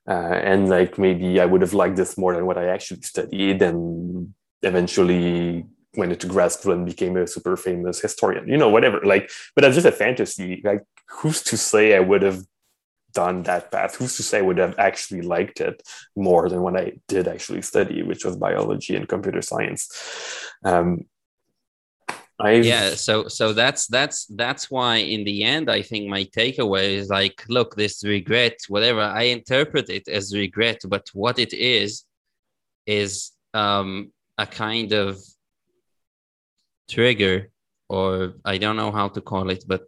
Uh, and like, maybe I would have liked this more than what I actually studied, and eventually went into grad school and became a super famous historian, you know, whatever. Like, but that's just a fantasy. Like, who's to say I would have done that path? Who's to say I would have actually liked it more than what I did actually study, which was biology and computer science? Um, I've... Yeah, so so that's that's that's why in the end, I think my takeaway is like, look, this regret, whatever, I interpret it as regret, but what it is is um, a kind of trigger, or I don't know how to call it, but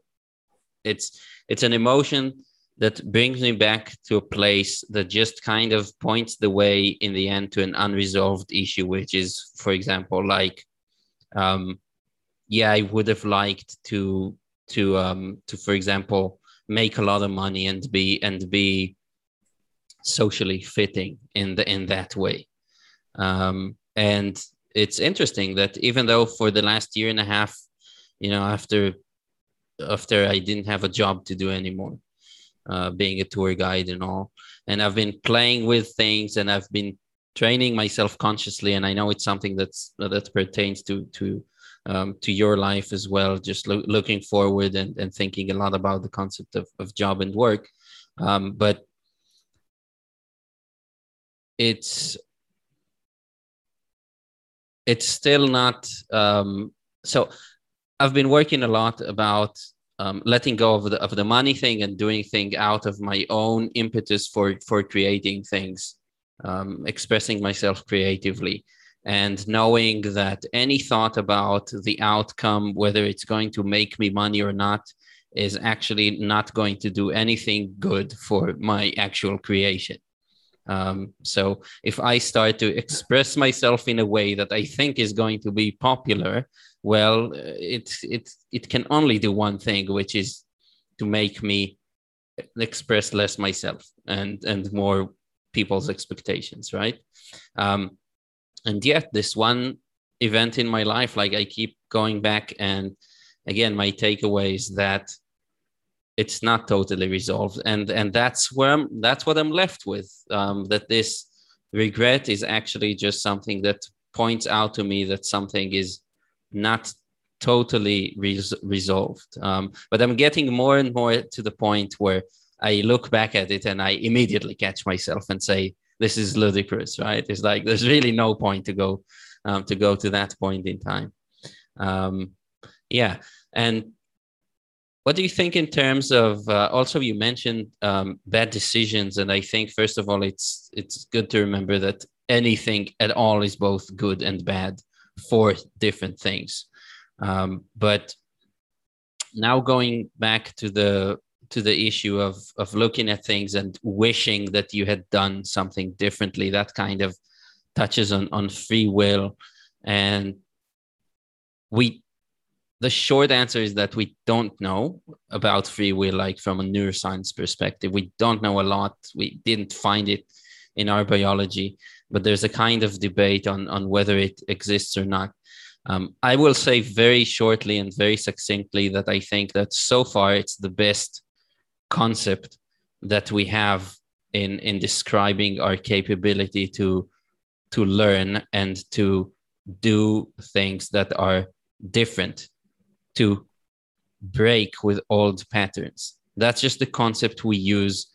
it's it's an emotion that brings me back to a place that just kind of points the way in the end to an unresolved issue, which is, for example, like, um, yeah, I would have liked to, to, um, to, for example, make a lot of money and be, and be socially fitting in the, in that way. Um, and it's interesting that even though for the last year and a half, you know, after, after I didn't have a job to do anymore, Uh, being a tour guide and all. And I've been playing with things and I've been training myself consciously. And I know it's something that's, that pertains to, to, um, to your life as well, just lo- looking forward and, and thinking a lot about the concept of, of job and work. Um, but it's, it's still not, um, so I've been working a lot about Um, letting go of the of the money thing and doing things out of my own impetus for for creating things, um, expressing myself creatively, and knowing that any thought about the outcome, whether it's going to make me money or not, is actually not going to do anything good for my actual creation. Um, so if I start to express myself in a way that I think is going to be popular, well, it, it, it can only do one thing, which is to make me express less myself and, and more people's expectations, right? Um, and yet this one event in my life, like I keep going back, and again, my takeaway is that it's not totally resolved. And, and that's where I'm, that's what I'm left with, um, that this regret is actually just something that points out to me that something is not totally res- resolved. Um, but I'm getting more and more to the point where I look back at it and I immediately catch myself and say, this is ludicrous, right? It's like, there's really no point to go, um, to go to that point in time. Um, yeah. And what do you think in terms of, uh, also you mentioned um, bad decisions. And I think, first of all, it's, it's good to remember that anything at all is both good and bad for different things. Um, but now going back to the to the issue of of looking at things and wishing that you had done something differently, that kind of touches on on free will. And we the short answer is that we don't know about free will, like from a neuroscience perspective. We don't know a lot. We didn't find it in our biology, but there's a kind of debate on, on whether it exists or not. Um, I will say very shortly and very succinctly that I think that so far it's the best concept that we have in, in describing our capability to, to learn and to do things that are different, to break with old patterns. That's just the concept we use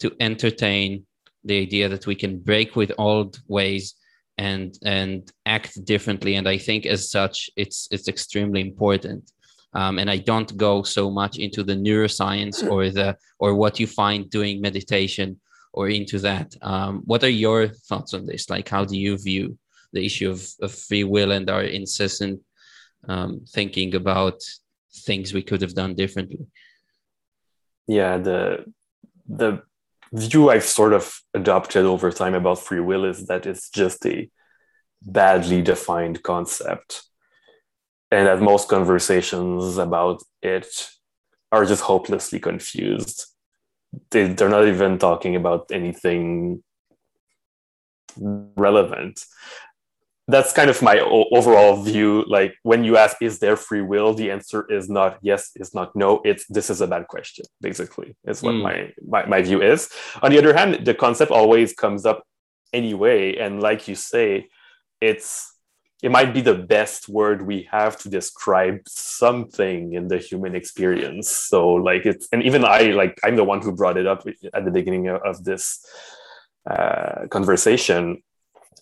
to entertain the idea that we can break with old ways and and act differently. And I think as such, it's it's extremely important. Um, and I don't go so much into the neuroscience or the or what you find doing meditation or into that. Um, what are your thoughts on this? Like, how do you view the issue of, of free will and our incessant um, thinking about things we could have done differently? Yeah, the the view I've sort of adopted over time about free will is that it's just a badly defined concept. And that most conversations about it are just hopelessly confused. They, they're not even talking about anything relevant. That's kind of my o- overall view. Like, when you ask, is there free will? The answer is not yes, it's not no. It's this is a bad question, basically. It's what mm. my, my, my view is. On the other hand, the concept always comes up anyway. And like you say, it's it might be the best word we have to describe something in the human experience. So like it's, and even I, like I'm the one who brought it up at the beginning of this uh, conversation.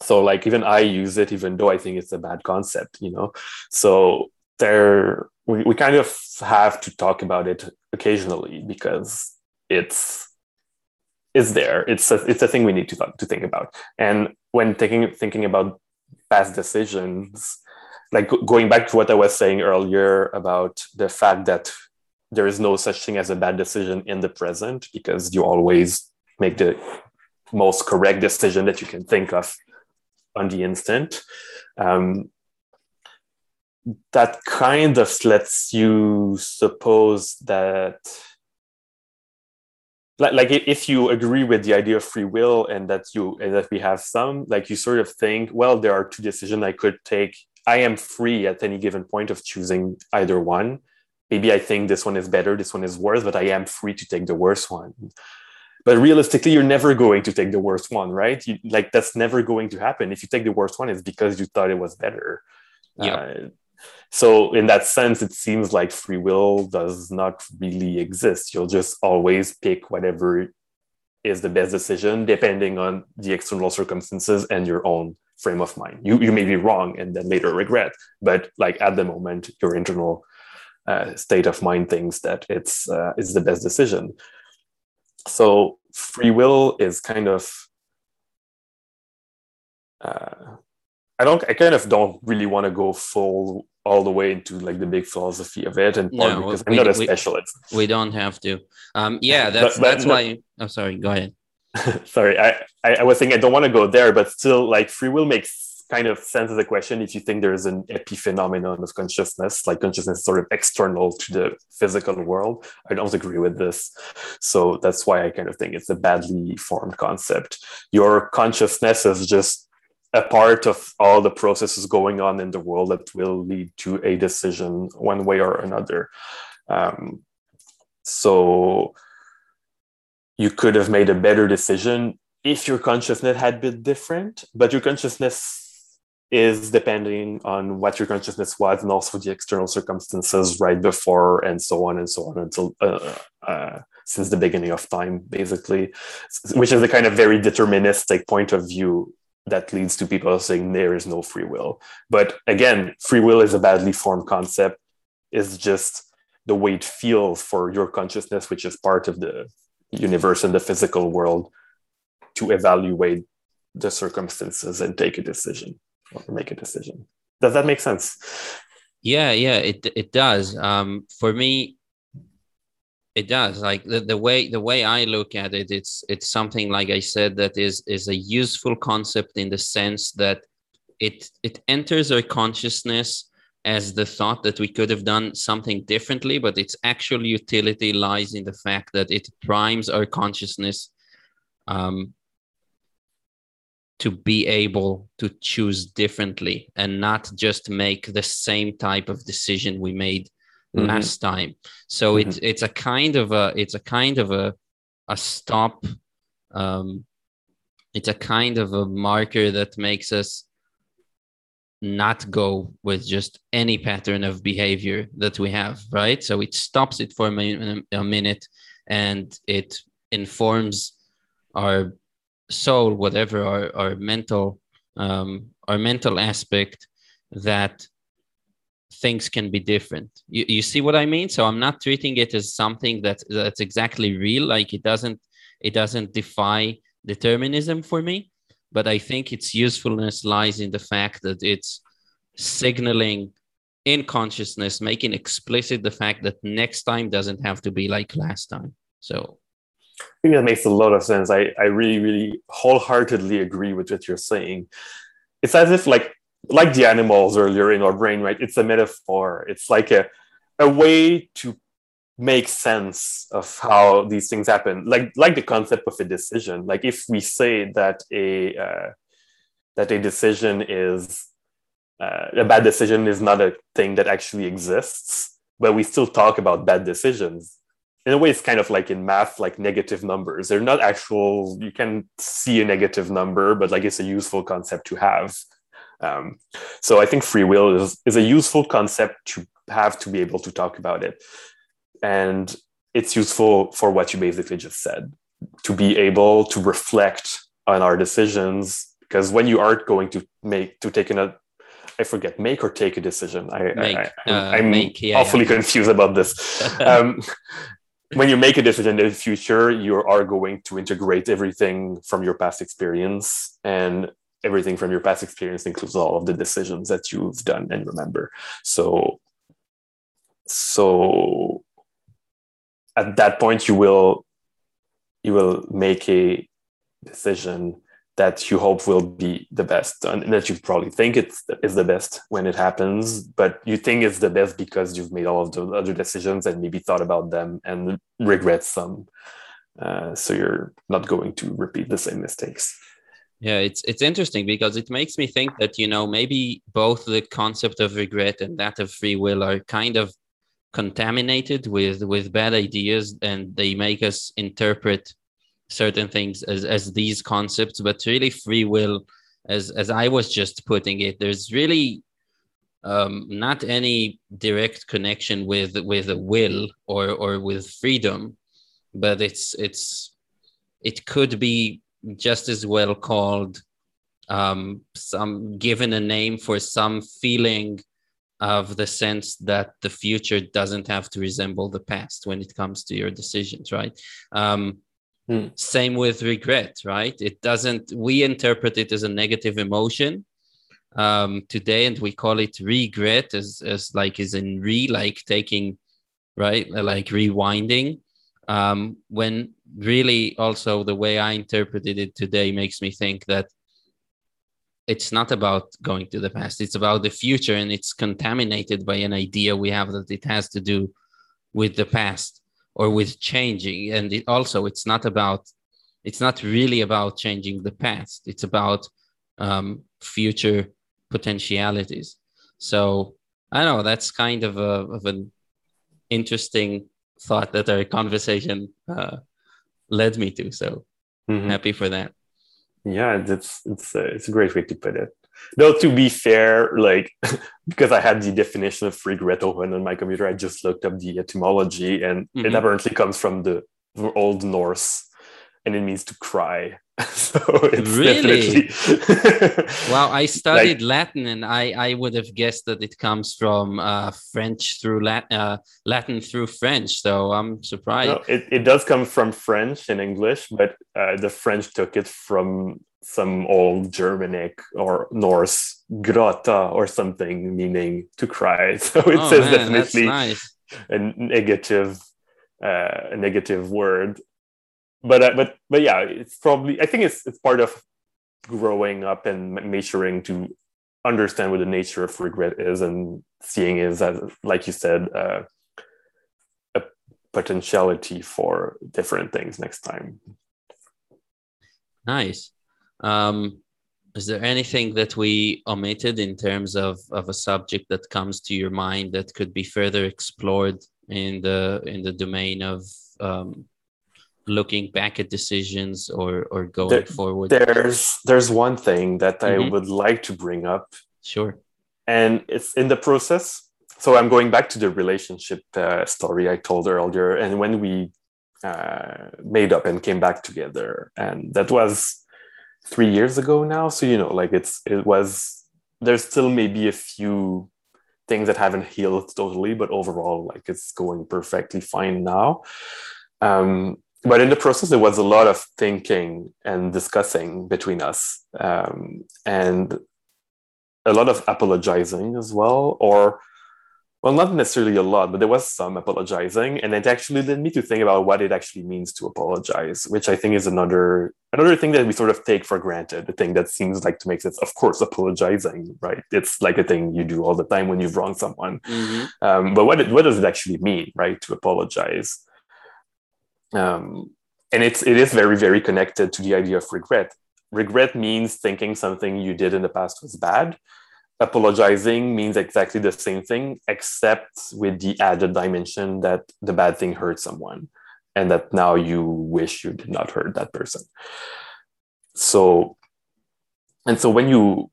So like, even I use it, even though I think it's a bad concept, you know? So there, we, we kind of have to talk about it occasionally because it's, it's there. It's a, it's a thing we need to talk, to think about. And when thinking, thinking about past decisions, like going back to what I was saying earlier about the fact that there is no such thing as a bad decision in the present, because you always make the most correct decision that you can think of on the instant. Um, that kind of lets you suppose that, like, like if you agree with the idea of free will and that you and that we have some, like you sort of think, well, there are two decisions I could take. I am free at any given point of choosing either one. Maybe I think this one is better, this one is worse, but I am free to take the worst one. But realistically, you're never going to take the worst one, right? You, like that's never going to happen. If you take the worst one, it's because you thought it was better. Yeah. Uh, So in that sense, it seems like free will does not really exist. You'll just always pick whatever is the best decision, depending on the external circumstances and your own frame of mind. You you may be wrong and then later regret, but like at the moment, your internal uh, state of mind thinks that it's uh, it's the best decision. So free will is kind of... Uh, I don't. I kind of don't really want to go full all the way into like the big philosophy of it, and part no, because we, I'm not a specialist. We, we don't have to. Um, yeah, that's but, but that's no, why. I'm oh, sorry. Go ahead. sorry, I, I I was thinking I don't want to go there, but still, like free will makes kind of sense as a question if you think there is an epiphenomenon of consciousness, like consciousness sort of external to the physical world. I don't agree with this, so that's why I kind of think it's a badly formed concept. Your consciousness is just a part of all the processes going on in the world that will lead to a decision one way or another. Um, so you could have made a better decision if your consciousness had been different, but your consciousness is depending on what your consciousness was and also the external circumstances right before and so on and so on until uh, uh, since the beginning of time, basically, which is a kind of very deterministic point of view that leads to people saying there is no free will. But again, free will is a badly formed concept. It's just the way it feels for your consciousness, which is part of the universe and the physical world, to evaluate the circumstances and take a decision or make a decision. Does that make sense? Yeah, yeah, it it does. Um, for me, it does. Like the, the way the way I look at it, it's it's something, like I said, that is is a useful concept in the sense that it it enters our consciousness as the thought that we could have done something differently, but its actual utility lies in the fact that it primes our consciousness um, to be able to choose differently and not just make the same type of decision we made last time. So mm-hmm. it's it's a kind of a it's a kind of a a stop. Um, it's a kind of a marker that makes us not go with just any pattern of behavior that we have, right? So it stops it for a, min- a minute and it informs our soul, whatever our, our mental um, our mental aspect, that things can be different. You, you see what I mean? So I'm not treating it as something that's that's exactly real. Like it doesn't it doesn't defy determinism for me, but I think its usefulness lies in the fact that it's signaling in consciousness, making explicit the fact that next time doesn't have to be like last time. So I think that makes a lot of sense. I, I really, really wholeheartedly agree with what you're saying. It's as if like, like the animals earlier in our brain, right? It's a metaphor. It's like a, a way to make sense of how these things happen. Like, like the concept of a decision. Like if we say that a, uh, that a decision is, uh, a bad decision is not a thing that actually exists, but we still talk about bad decisions. In a way, it's kind of like in math, like negative numbers. They're not actual, you can see a negative number, but like it's a useful concept to have. Um, so I think free will is, is a useful concept to have to be able to talk about it. And it's useful for what you basically just said, to be able to reflect on our decisions, because when you are going to make, to take another, I forget, make or take a decision. I, make, I, I, uh, I'm make, yeah, awfully yeah. confused about this. Um, when you make a decision in the future, you are going to integrate everything from your past experience, and everything from your past experience includes all of the decisions that you've done and remember. So, so at that point, you will, you will make a decision that you hope will be the best, and that you probably think it's is the best when it happens, but you think it's the best because you've made all of the other decisions and maybe thought about them and regret some. Uh, so you're not going to repeat the same mistakes. Yeah, it's it's interesting because it makes me think that, you know, maybe both the concept of regret and that of free will are kind of contaminated with, with bad ideas, and they make us interpret certain things as, as these concepts. But really free will, as as I was just putting it, there's really um, not any direct connection with with a will or or with freedom, but it's it's it could be just as well called um, some given a name for some feeling of the sense that the future doesn't have to resemble the past when it comes to your decisions, right? Um, Hmm. Same with regret, right? It doesn't, we interpret it as a negative emotion um, today, and we call it regret as, as like is in re, like taking, right? Like rewinding. Um, when really also the way I interpreted it today makes me think that it's not about going to the past, it's about the future, and it's contaminated by an idea we have that it has to do with the past or with changing. And it also, it's not about, it's not really about changing the past. It's about um, future potentialities. So I don't know, that's kind of a of an interesting thought that our conversation uh, led me to. So mm-hmm. happy for that. Yeah, it's it's a, it's a great way to put it. Though to be fair, like because I had the definition of regret open on my computer, I just looked up the etymology, and mm-hmm. it apparently comes from the Old Norse, and it means to cry. So it's really definitely... Wow! I studied like, Latin, and I, I would have guessed that it comes from uh, French through Latin, uh, Latin through French. So I'm surprised. No, it it does come from French and English, but uh, the French took it from some old Germanic or Norse grota or something, meaning to cry. So it oh, says man, definitely nice. a negative, uh, a negative word. But uh, but but yeah, it's probably I think it's it's part of growing up and maturing to understand what the nature of regret is, and seeing it as, like you said, uh, a potentiality for different things next time. Nice. Um, is there anything that we omitted in terms of, of a subject that comes to your mind that could be further explored in the in the domain of um, looking back at decisions or or going there, forward? There's there's one thing that mm-hmm. I would like to bring up. Sure. And it's in the process. So I'm going back to the relationship uh, story I told earlier. And when we uh, made up and came back together. And that was three years ago now. So, you know, like it's, it was, there's still maybe a few things that haven't healed totally, but overall, like it's going perfectly fine now. Um, But in the process, there was a lot of thinking and discussing between us, um, and a lot of apologizing as well, or, well, not necessarily a lot, but there was some apologizing. And it actually led me to think about what it actually means to apologize, which I think is another another thing that we sort of take for granted, the thing that seems like to make sense. Of course, apologizing, right? It's like a thing you do all the time when you've wronged someone. Mm-hmm. Um, but what, what does it actually mean, right, to apologize? Um, and it's, it is very, very connected to the idea of regret. Regret means thinking something you did in the past was bad. Apologizing means exactly the same thing, except with the added dimension that the bad thing hurt someone and that now you wish you did not hurt that person. So, and so when you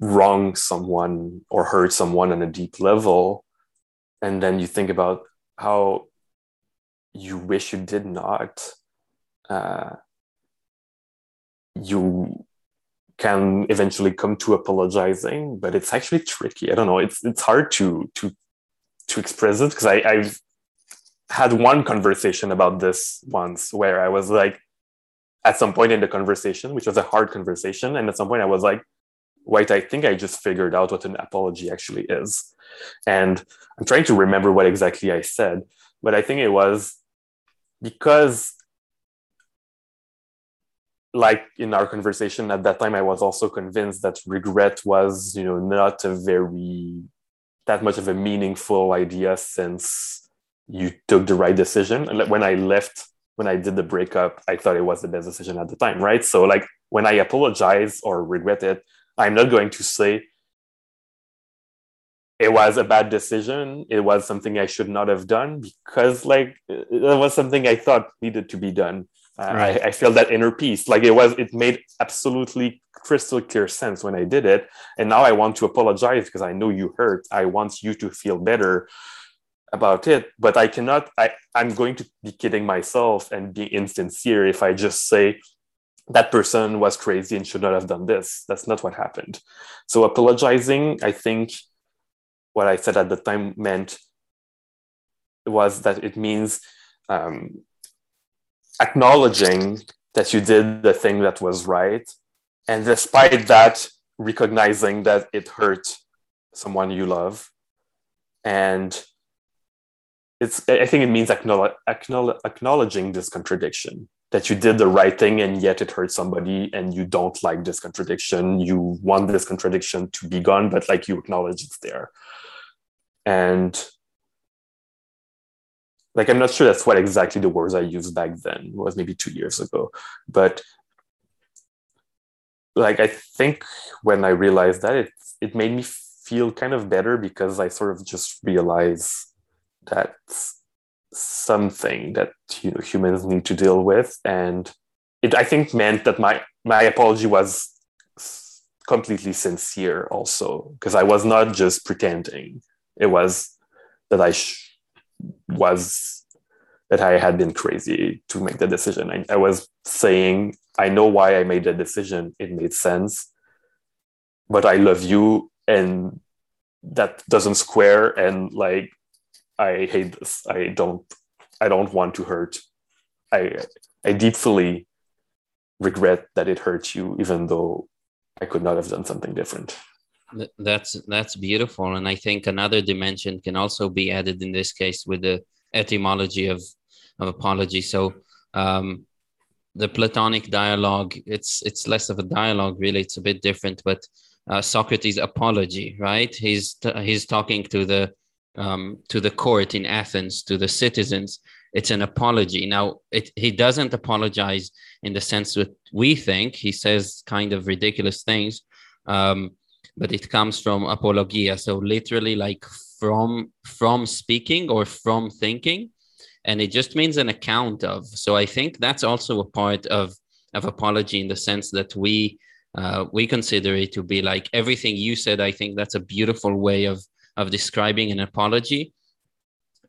wrong someone or hurt someone on a deep level, and then you think about how you wish you did not, uh, you can eventually come to apologizing, but it's actually tricky. I don't know. It's it's hard to to to express it, because I I've had one conversation about this once where I was like, at some point in the conversation, which was a hard conversation, and at some point I was like, wait, I think I just figured out what an apology actually is. And I'm trying to remember what exactly I said, but I think it was, because, like in our conversation at that time, I was also convinced that regret was, you know, not a very, that much of a meaningful idea, since you took the right decision. And when I left, when I did the breakup, I thought it was the best decision at the time, right? So like when I apologize or regret it, I'm not going to say it was a bad decision, it was something I should not have done, because like it was something I thought needed to be done. Uh, right. I, I felt that inner peace. Like it was, it made absolutely crystal clear sense when I did it. And now I want to apologize because I know you hurt. I want you to feel better about it, but I cannot, I, I'm going to be kidding myself and be insincere if I just say that person was crazy and should not have done this. That's not what happened. So apologizing, I think what I said at the time meant was that it means, um, acknowledging that you did the thing that was right, and despite that, recognizing that it hurt someone you love. And it's, I think it means acknowledge, acknowledge, acknowledging this contradiction, that you did the right thing and yet it hurt somebody, and you don't like this contradiction. You want this contradiction to be gone, but like you acknowledge it's there. And like, I'm not sure that's what exactly the words I used back then. It was maybe two years ago. But like, I think when I realized that, it, it made me feel kind of better, because I sort of just realized that something that, you know, humans need to deal with. And it, I think, meant that my my apology was completely sincere also, because I was not just pretending. It was that I sh- was that I had been crazy to make that decision. I, I was saying, I know why I made that decision. It made sense, but I love you, and that doesn't square. And like, I hate this. I don't, I don't want to hurt. I, I deeply regret that it hurt you, even though I could not have done something different. That's, that's beautiful. And I think another dimension can also be added in this case with the etymology of, of apology. So um, the Platonic dialogue, it's, it's less of a dialogue, really. It's a bit different, but uh, Socrates' apology, right? He's, t- he's talking to the, Um, to the court in Athens, to the citizens. It's an apology. Now, it, he doesn't apologize in the sense that we think. He says kind of ridiculous things, um, but it comes from apologia. So literally like from, from speaking or from thinking, and it just means an account of. So I think that's also a part of, of apology, in the sense that we, uh, we consider it to be like everything you said. I think that's a beautiful way of of describing an apology,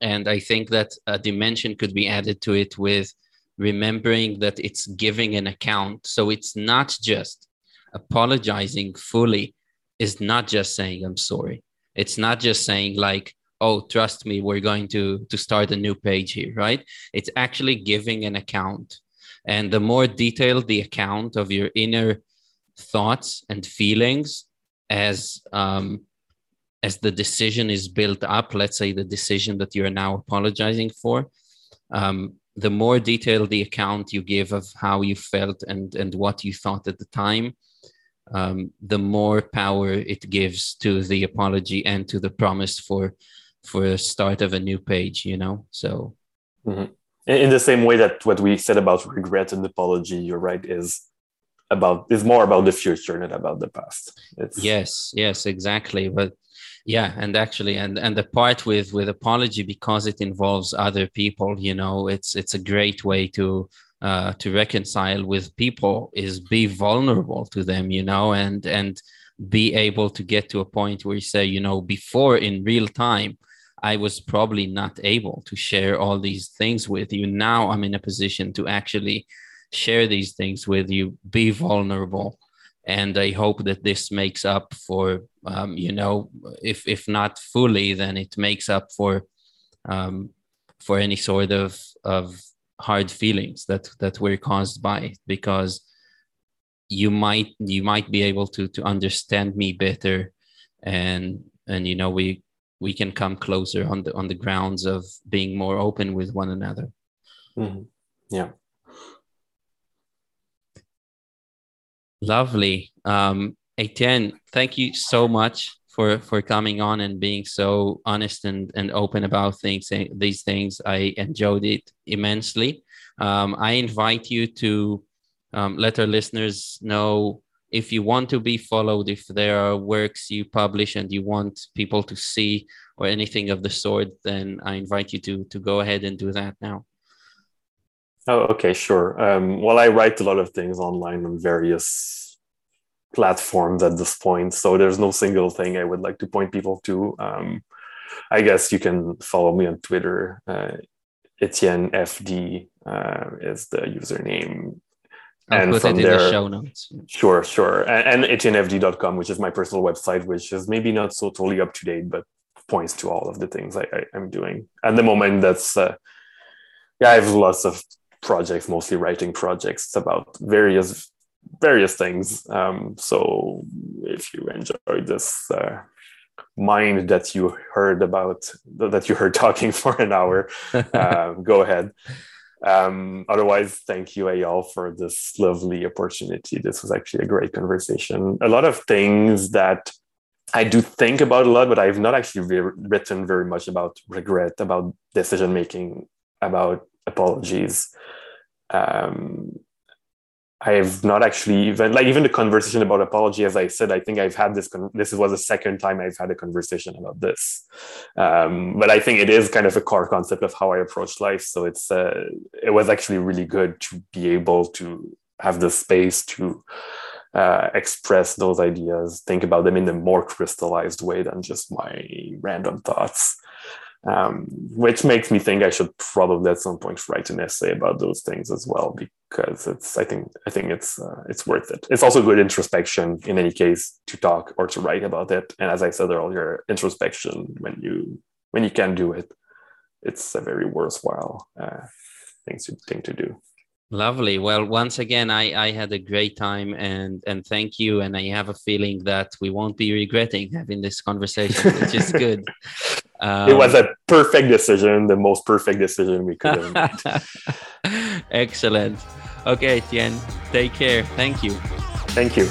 And I think that a dimension could be added to it with remembering that it's giving an account. So it's not just apologizing fully, is not just saying, I'm sorry. It's not just saying like, oh, trust me, we're going to, to start a new page here, right? It's actually giving an account. And the more detailed the account of your inner thoughts and feelings as, um, as the decision is built up, let's say the decision that you're now apologizing for, um, the more detailed the account you give of how you felt and, and what you thought at the time, um, the more power it gives to the apology and to the promise for for the start of a new page, you know? So mm-hmm. In the same way that what we said about regret and apology, you're right, is about is more about the future, not about the past. It's... Yes, yes, exactly. But yeah, and actually, and and the part with with apology, because it involves other people, you know, it's it's a great way to uh, to reconcile with people, is be vulnerable to them, you know, and and be able to get to a point where you say, you know, before in real time, I was probably not able to share all these things with you. Now I'm in a position to actually share these things with you, be vulnerable. And I hope that this makes up for, um, you know, if if not fully, then it makes up for um, for any sort of, of hard feelings that that were caused by it, because you might you might be able to to understand me better, and and you know we we can come closer on the on the grounds of being more open with one another. Mm-hmm. Yeah. Lovely. Um, Étienne, thank you so much for, for coming on and being so honest and, and open about things. These things, I enjoyed it immensely. Um, I invite you to um, let our listeners know if you want to be followed, if there are works you publish and you want people to see or anything of the sort, then I invite you to, to go ahead and do that now. Oh, okay, sure. Um, well, I write a lot of things online on various platforms at this point, so there's no single thing I would like to point people to. Um, I guess you can follow me on Twitter. Uh, Etienne F D uh, is the username. I'll and put from it in there, the show notes. Sure, sure. And, and etienne f d dot com, which is my personal website, which is maybe not so totally up to date, but points to all of the things I, I, I'm doing. At the moment, that's... Uh, yeah, I have lots of projects, mostly writing projects about various various things. Um, so if you enjoyed this uh, mind that you heard about, that you heard talking for an hour, uh, go ahead. Um, otherwise, thank you, Ayal, for this lovely opportunity. This was actually a great conversation. A lot of things that I do think about a lot, but I've not actually re- written very much about regret, about decision-making, about apologies. Um, I've not actually even like even the conversation about apology, as I said, I think I've had this, con- this was the second time I've had a conversation about this. Um, but I think it is kind of a core concept of how I approach life. So it's, uh, it was actually really good to be able to have the space to uh, express those ideas, think about them in a more crystallized way than just my random thoughts. Um, which makes me think I should probably at some point write an essay about those things as well, because it's I think I think it's uh, it's worth it. It's also good introspection in any case to talk or to write about it. And as I said earlier, introspection when you when you can do it, it's a very worthwhile uh, thing to thing to do. Lovely. Well, once again, I, I had a great time and, and thank you. And I have a feeling that we won't be regretting having this conversation, which is good. Um, it was a perfect decision, the most perfect decision we could have made. Excellent. Okay, Étienne, take care. Thank you. Thank you.